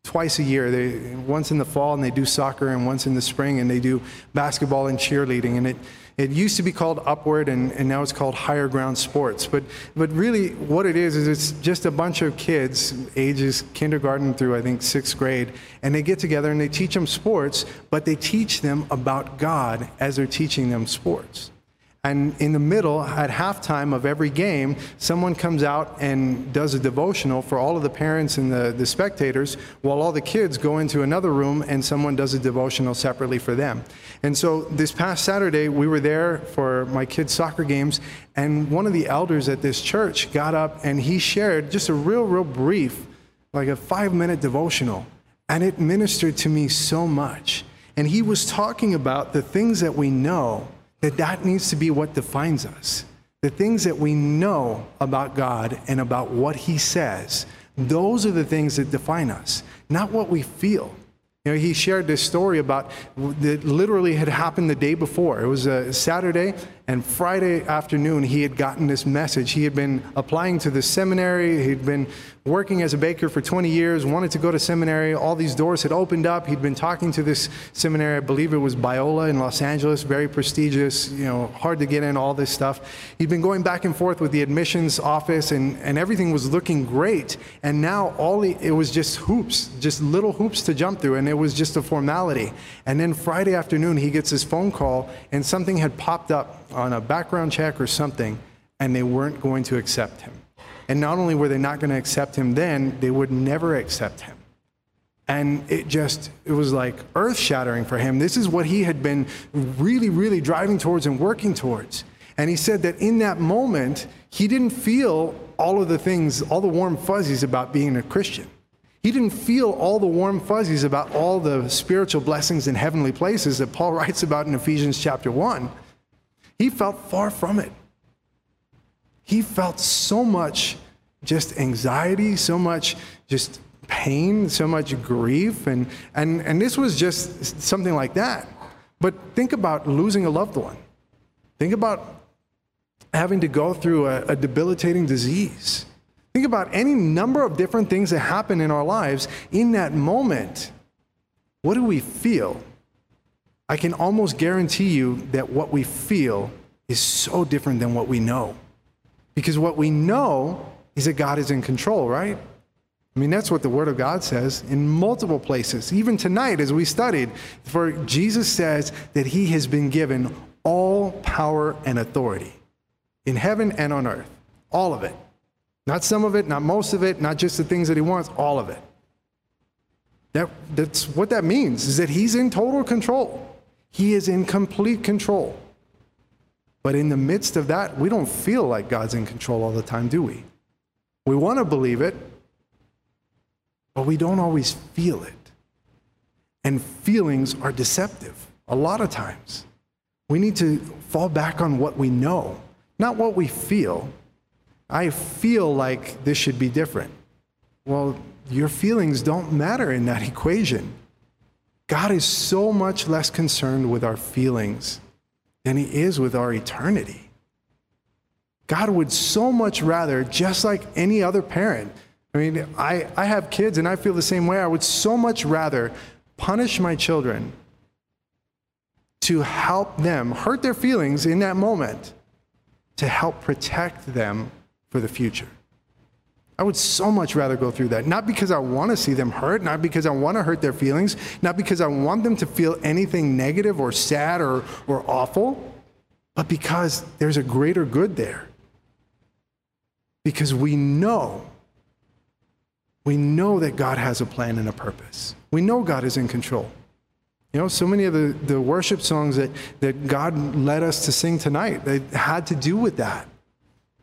twice a year. They, once in the fall, and they do soccer, and once in the spring, and they do basketball and cheerleading. And it It used to be called Upward, and, and now it's called Higher Ground Sports. But but really what it is, is it's just a bunch of kids, ages kindergarten through, I think, sixth grade, and they get together and they teach them sports, but they teach them about God as they're teaching them sports. And in the middle, at halftime of every game, someone comes out and does a devotional for all of the parents and the, the spectators, while all the kids go into another room and someone does a devotional separately for them. And so this past Saturday, we were there for my kids' soccer games, and one of the elders at this church got up and he shared just a real, real brief, like a five-minute devotional, and it ministered to me so much. And he was talking about the things that we know, that that needs to be what defines us. The things that we know about God and about what he says, those are the things that define us, not what we feel. You know, he shared this story about that literally had happened the day before. It was a Saturday, and Friday afternoon he had gotten this message. He had been applying to the seminary. He'd been working as a baker for twenty years, wanted to go to seminary. All these doors had opened up. He'd been talking to this seminary. I believe it was Biola in Los Angeles, very prestigious, you know, hard to get in, all this stuff. He'd been going back and forth with the admissions office, and, and everything was looking great. And now all he, it was just hoops, just little hoops to jump through, and it was just a formality. And then Friday afternoon, he gets his phone call, and something had popped up on a background check or something, and they weren't going to accept him. And not only were they not going to accept him then, they would never accept him. And it just, it was like earth-shattering for him. This is what he had been really, really driving towards and working towards. And he said that in that moment, he didn't feel all of the things, all the warm fuzzies about being a Christian. He didn't feel all the warm fuzzies about all the spiritual blessings in heavenly places that Paul writes about in Ephesians chapter one. He felt far from it. He felt so much just anxiety, so much just pain, so much grief. And, and, and this was just something like that. But think about losing a loved one. Think about having to go through a, a debilitating disease. Think about any number of different things that happen in our lives. In that moment, what do we feel? I can almost guarantee you that what we feel is so different than what we know. Because what we know is that God is in control, right? I mean, that's what the Word of God says in multiple places. Even tonight as we studied, for Jesus says that he has been given all power and authority in heaven and on earth, all of it. Not some of it, not most of it, not just the things that he wants, all of it. That, that's what that means, is that he's in total control. He is in complete control. But in the midst of that, we don't feel like God's in control all the time, do we? We want to believe it, but we don't always feel it. And feelings are deceptive a lot of times. We need to fall back on what we know, not what we feel. I feel like this should be different. Well, your feelings don't matter in that equation. God is so much less concerned with our feelings than he is with our eternity. God would so much rather, just like any other parent, I mean, I, I have kids and I feel the same way. I would so much rather punish my children to help them hurt their feelings in that moment, to help protect them for the future. I would so much rather go through that. Not because I want to see them hurt, not because I want to hurt their feelings, not because I want them to feel anything negative or sad or, or awful, but because there's a greater good there. Because we know, we know that God has a plan and a purpose. We know God is in control. You know, so many of the, the worship songs that, that God led us to sing tonight, they had to do with that.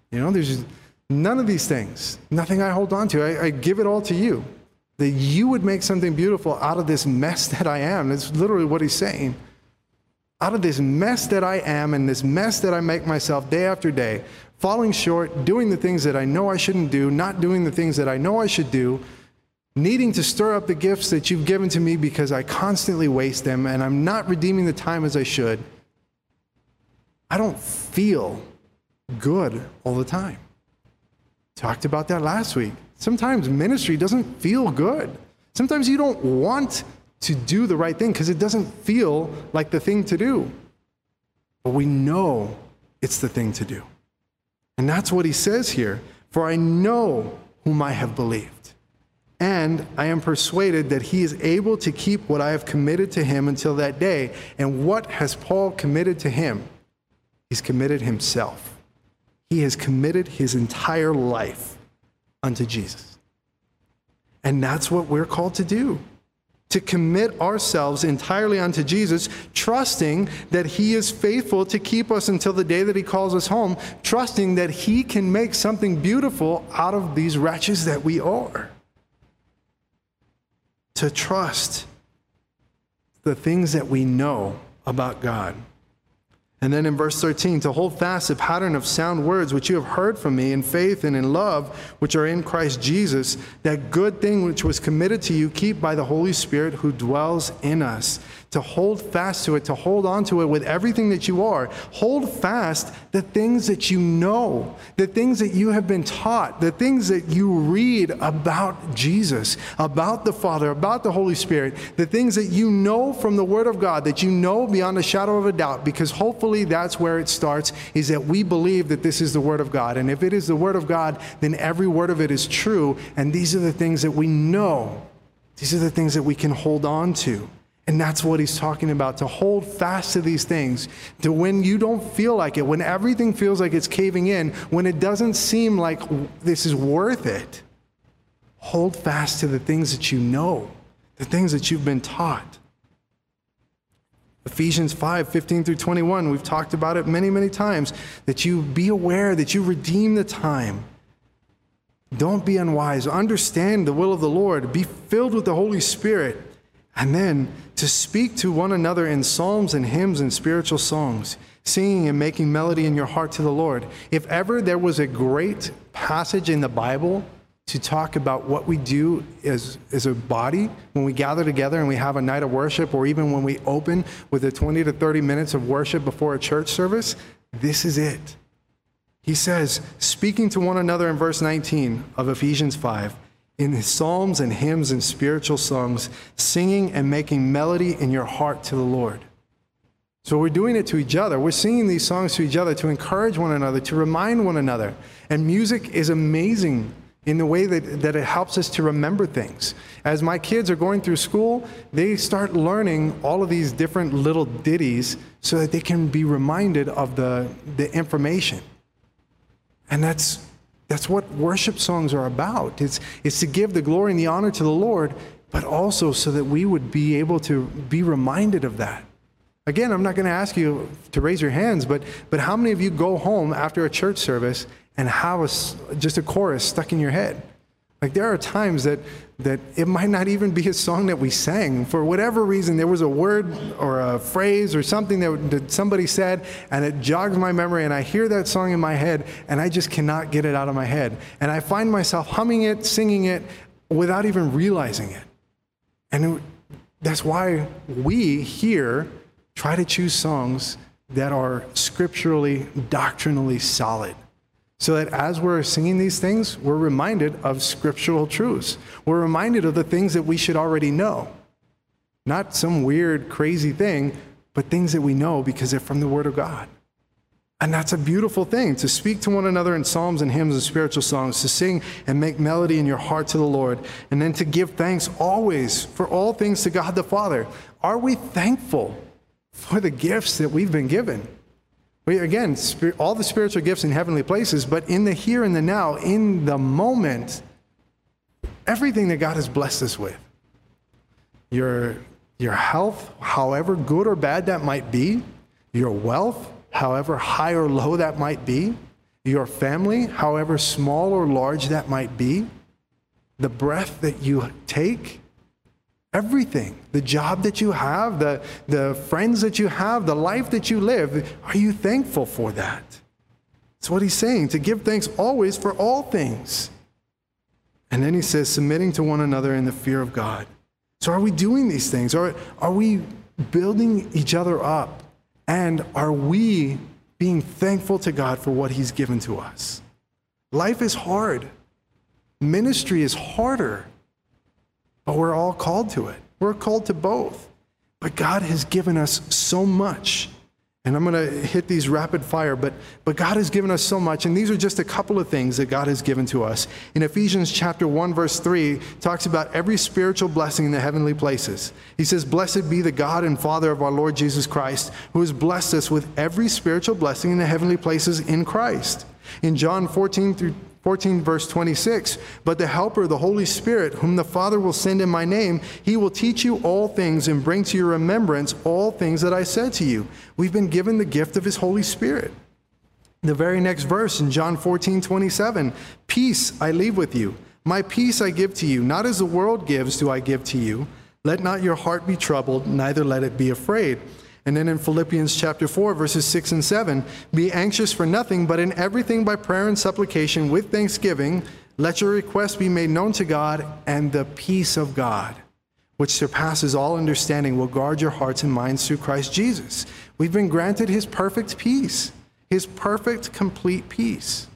You know, there's none of these things, nothing I hold on to. I, I give it all to you, that you would make something beautiful out of this mess that I am. That's literally what he's saying. Out of this mess that I am and this mess that I make myself day after day, falling short, doing the things that I know I shouldn't do, not doing the things that I know I should do, needing to stir up the gifts that you've given to me because I constantly waste them and I'm not redeeming the time as I should. I don't feel good all the time. Talked about that last week. Sometimes ministry doesn't feel good. Sometimes you don't want to do the right thing because it doesn't feel like the thing to do. But we know it's the thing to do. And that's what he says here. For I know whom I have believed, and I am persuaded that he is able to keep what I have committed to him until that day. And what has Paul committed to him? He's committed himself. He has committed his entire life unto Jesus. And that's what we're called to do, to commit ourselves entirely unto Jesus, trusting that he is faithful to keep us until the day that he calls us home, trusting that he can make something beautiful out of these wretches that we are. To trust the things that we know about God. And then in verse thirteen, to hold fast the pattern of sound words which you have heard from me in faith and in love, which are in Christ Jesus, that good thing which was committed to you, keep by the Holy Spirit who dwells in us. To hold fast to it, to hold on to it with everything that you are. Hold fast the things that you know, the things that you have been taught, the things that you read about Jesus, about the Father, about the Holy Spirit, the things that you know from the Word of God, that you know beyond a shadow of a doubt, because hopefully that's where it starts, is that we believe that this is the Word of God. And if it is the Word of God, then every word of it is true. And these are the things that we know. These are the things that we can hold on to. And that's what he's talking about, to hold fast to these things, to when you don't feel like it, when everything feels like it's caving in, when it doesn't seem like this is worth it. Hold fast to the things that you know, the things that you've been taught. Ephesians five, fifteen through twenty-one, we've talked about it many, many times, that you be aware, that you redeem the time. Don't be unwise. Understand the will of the Lord. Be filled with the Holy Spirit. And then to speak to one another in psalms and hymns and spiritual songs, singing and making melody in your heart to the Lord. If ever there was a great passage in the Bible to talk about what we do as, as a body when we gather together and we have a night of worship, or even when we open with the twenty to thirty minutes of worship before a church service, this is it. He says, speaking to one another in verse nineteen of Ephesians five, in the psalms and hymns and spiritual songs, singing and making melody in your heart to the Lord. So we're doing it to each other. We're singing these songs to each other to encourage one another, to remind one another. And music is amazing in the way that, that it helps us to remember things. As my kids are going through school, they start learning all of these different little ditties so that they can be reminded of the, the information. And that's, that's what worship songs are about. It's, it's to give the glory and the honor to the Lord, but also so that we would be able to be reminded of that. Again, I'm not going to ask you to raise your hands, but, but how many of you go home after a church service and have a, just a chorus stuck in your head? Like, there are times that, that it might not even be a song that we sang. For whatever reason, there was a word or a phrase or something that, that somebody said, and it jogs my memory, and I hear that song in my head, and I just cannot get it out of my head. And I find myself humming it, singing it, without even realizing it. And it, that's why we here try to choose songs that are scripturally, doctrinally solid, so that as we're singing these things, we're reminded of scriptural truths. We're reminded of the things that we should already know. Not some weird, crazy thing, but things that we know because they're from the Word of God. And that's a beautiful thing, to speak to one another in psalms and hymns and spiritual songs, to sing and make melody in your heart to the Lord, and then to give thanks always for all things to God the Father. Are we thankful for the gifts that we've been given? We, again, all the spiritual gifts in heavenly places, but in the here and the now, in the moment, everything that God has blessed us with. Your, your health, however good or bad that might be, your wealth, however high or low that might be, your family, however small or large that might be, the breath that you take, everything, the job that you have, the, the friends that you have, the life that you live, are you thankful for that? That's what he's saying, to give thanks always for all things. And then he says, submitting to one another in the fear of God. So are we doing these things? Are, are we building each other up? And are we being thankful to God for what he's given to us? Life is hard. Ministry is harder. But we're all called to it. We're called to both. But God has given us so much. And I'm going to hit these rapid fire, but, but God has given us so much. And these are just a couple of things that God has given to us. In Ephesians chapter one, verse three, talks about every spiritual blessing in the heavenly places. He says, "Blessed be the God and Father of our Lord Jesus Christ, who has blessed us with every spiritual blessing in the heavenly places in Christ." In John fourteen through fourteen, verse twenty-six, "But the Helper, the Holy Spirit, whom the Father will send in my name, he will teach you all things and bring to your remembrance all things that I said to you." We've been given the gift of his Holy Spirit. The very next verse in John fourteen twenty-seven, "Peace I leave with you. My peace I give to you. Not as the world gives do I give to you. Let not your heart be troubled, neither let it be afraid." And then in Philippians chapter four, verses six and seven, "Be anxious for nothing, but in everything by prayer and supplication with thanksgiving, let your requests be made known to God, and the peace of God, which surpasses all understanding, will guard your hearts and minds through Christ Jesus." We've been granted his perfect peace, his perfect, complete peace.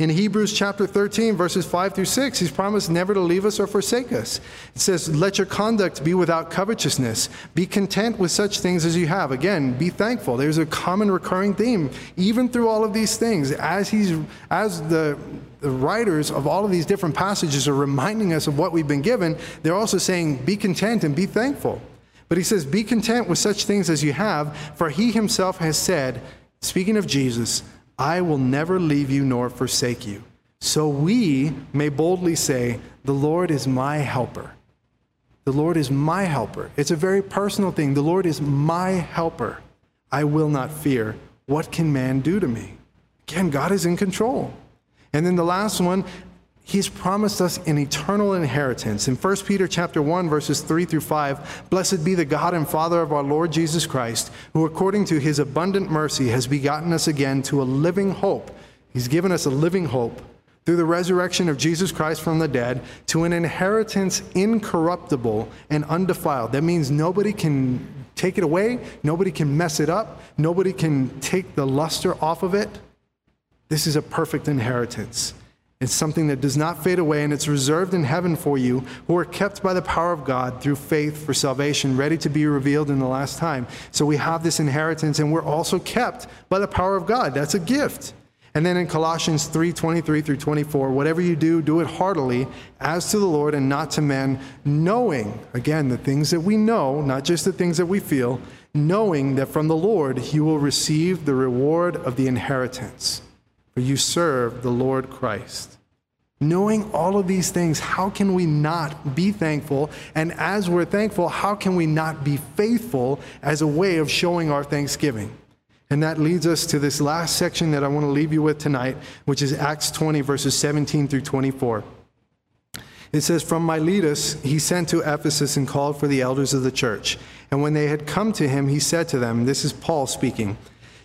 In Hebrews chapter thirteen, verses five through six, he's promised never to leave us or forsake us. It says, "Let your conduct be without covetousness. Be content with such things as you have." Again, be thankful. There's a common recurring theme, even through all of these things, as he's, as the, the writers of all of these different passages are reminding us of what we've been given, they're also saying, be content and be thankful. But he says, "Be content with such things as you have, for he himself has said," speaking of Jesus, "I will never leave you nor forsake you." So we may boldly say, "The Lord is my helper." The Lord is my helper. It's a very personal thing. The Lord is my helper. I will not fear. What can man do to me? Again, God is in control. And then the last one, he's promised us an eternal inheritance. In First Peter chapter one, verses three through five, "Blessed be the God and Father of our Lord Jesus Christ, who according to his abundant mercy has begotten us again to a living hope." He's given us a living hope through the resurrection of Jesus Christ from the dead, to an inheritance incorruptible and undefiled. That means nobody can take it away. Nobody can mess it up. Nobody can take the luster off of it. This is a perfect inheritance. It's something that does not fade away, and it's reserved in heaven for you, who are kept by the power of God through faith for salvation, ready to be revealed in the last time. So we have this inheritance, and we're also kept by the power of God. That's a gift. And then in Colossians three twenty-three through twenty-four, "Whatever you do, do it heartily, as to the Lord and not to men, knowing," again, the things that we know, not just the things that we feel, "knowing that from the Lord you will receive the reward of the inheritance. You serve the Lord Christ." Knowing all of these things, how can we not be thankful? And as we're thankful, how can we not be faithful as a way of showing our thanksgiving? And that leads us to this last section that I want to leave you with tonight, which is Acts twenty, verses seventeen through twenty-four. It says, "From Miletus he sent to Ephesus and called for the elders of the church. And when they had come to him, he said to them," this is Paul speaking,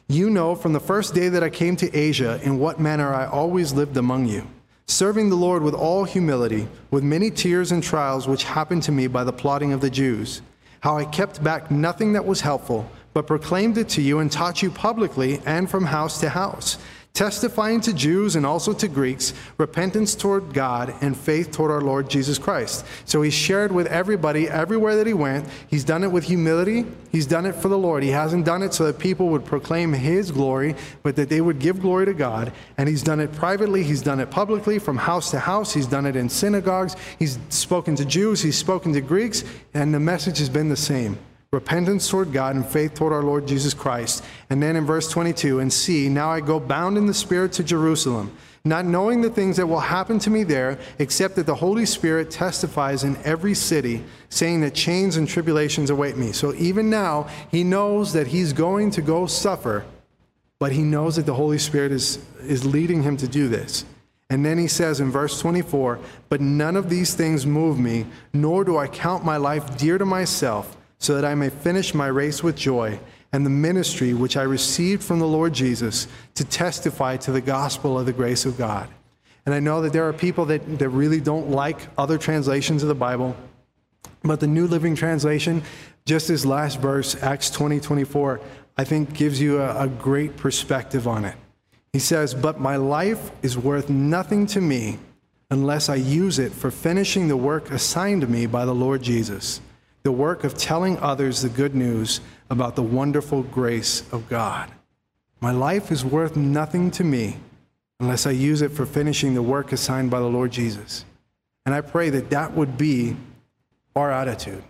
"You know from the first day that I came to Asia in what manner I always lived among you, serving the Lord with all humility, with many tears and trials which happened to me by the plotting of the Jews. How I kept back nothing that was helpful, but proclaimed it to you and taught you publicly and from house to house, testifying to Jews and also to Greeks, repentance toward God and faith toward our Lord Jesus Christ." So he shared with everybody, everywhere that he went. He's done it with humility. He's done it for the Lord. He hasn't done it so that people would proclaim his glory, but that they would give glory to God. And he's done it privately. He's done it publicly, from house to house. He's done it in synagogues. He's spoken to Jews. He's spoken to Greeks. And the message has been the same: repentance toward God and faith toward our Lord Jesus Christ. And then in verse twenty-two, "And see, now I go bound in the Spirit to Jerusalem, not knowing the things that will happen to me there, except that the Holy Spirit testifies in every city, saying that chains and tribulations await me." So even now, he knows that he's going to go suffer, but he knows that the Holy Spirit is, is leading him to do this. And then he says in verse twenty-four, "But none of these things move me, nor do I count my life dear to myself, so that I may finish my race with joy and the ministry which I received from the Lord Jesus to testify to the gospel of the grace of God." And I know that there are people that, that really don't like other translations of the Bible, but the New Living Translation, just this last verse, Acts twenty, twenty-four, I think gives you a, a great perspective on it. He says, "But my life is worth nothing to me unless I use it for finishing the work assigned to me by the Lord Jesus, the work of telling others the good news about the wonderful grace of God." My life is worth nothing to me unless I use it for finishing the work assigned by the Lord Jesus. And I pray that that would be our attitude,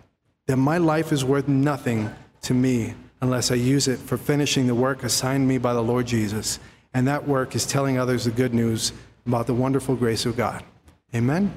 that my life is worth nothing to me unless I use it for finishing the work assigned me by the Lord Jesus. And that work is telling others the good news about the wonderful grace of God. Amen.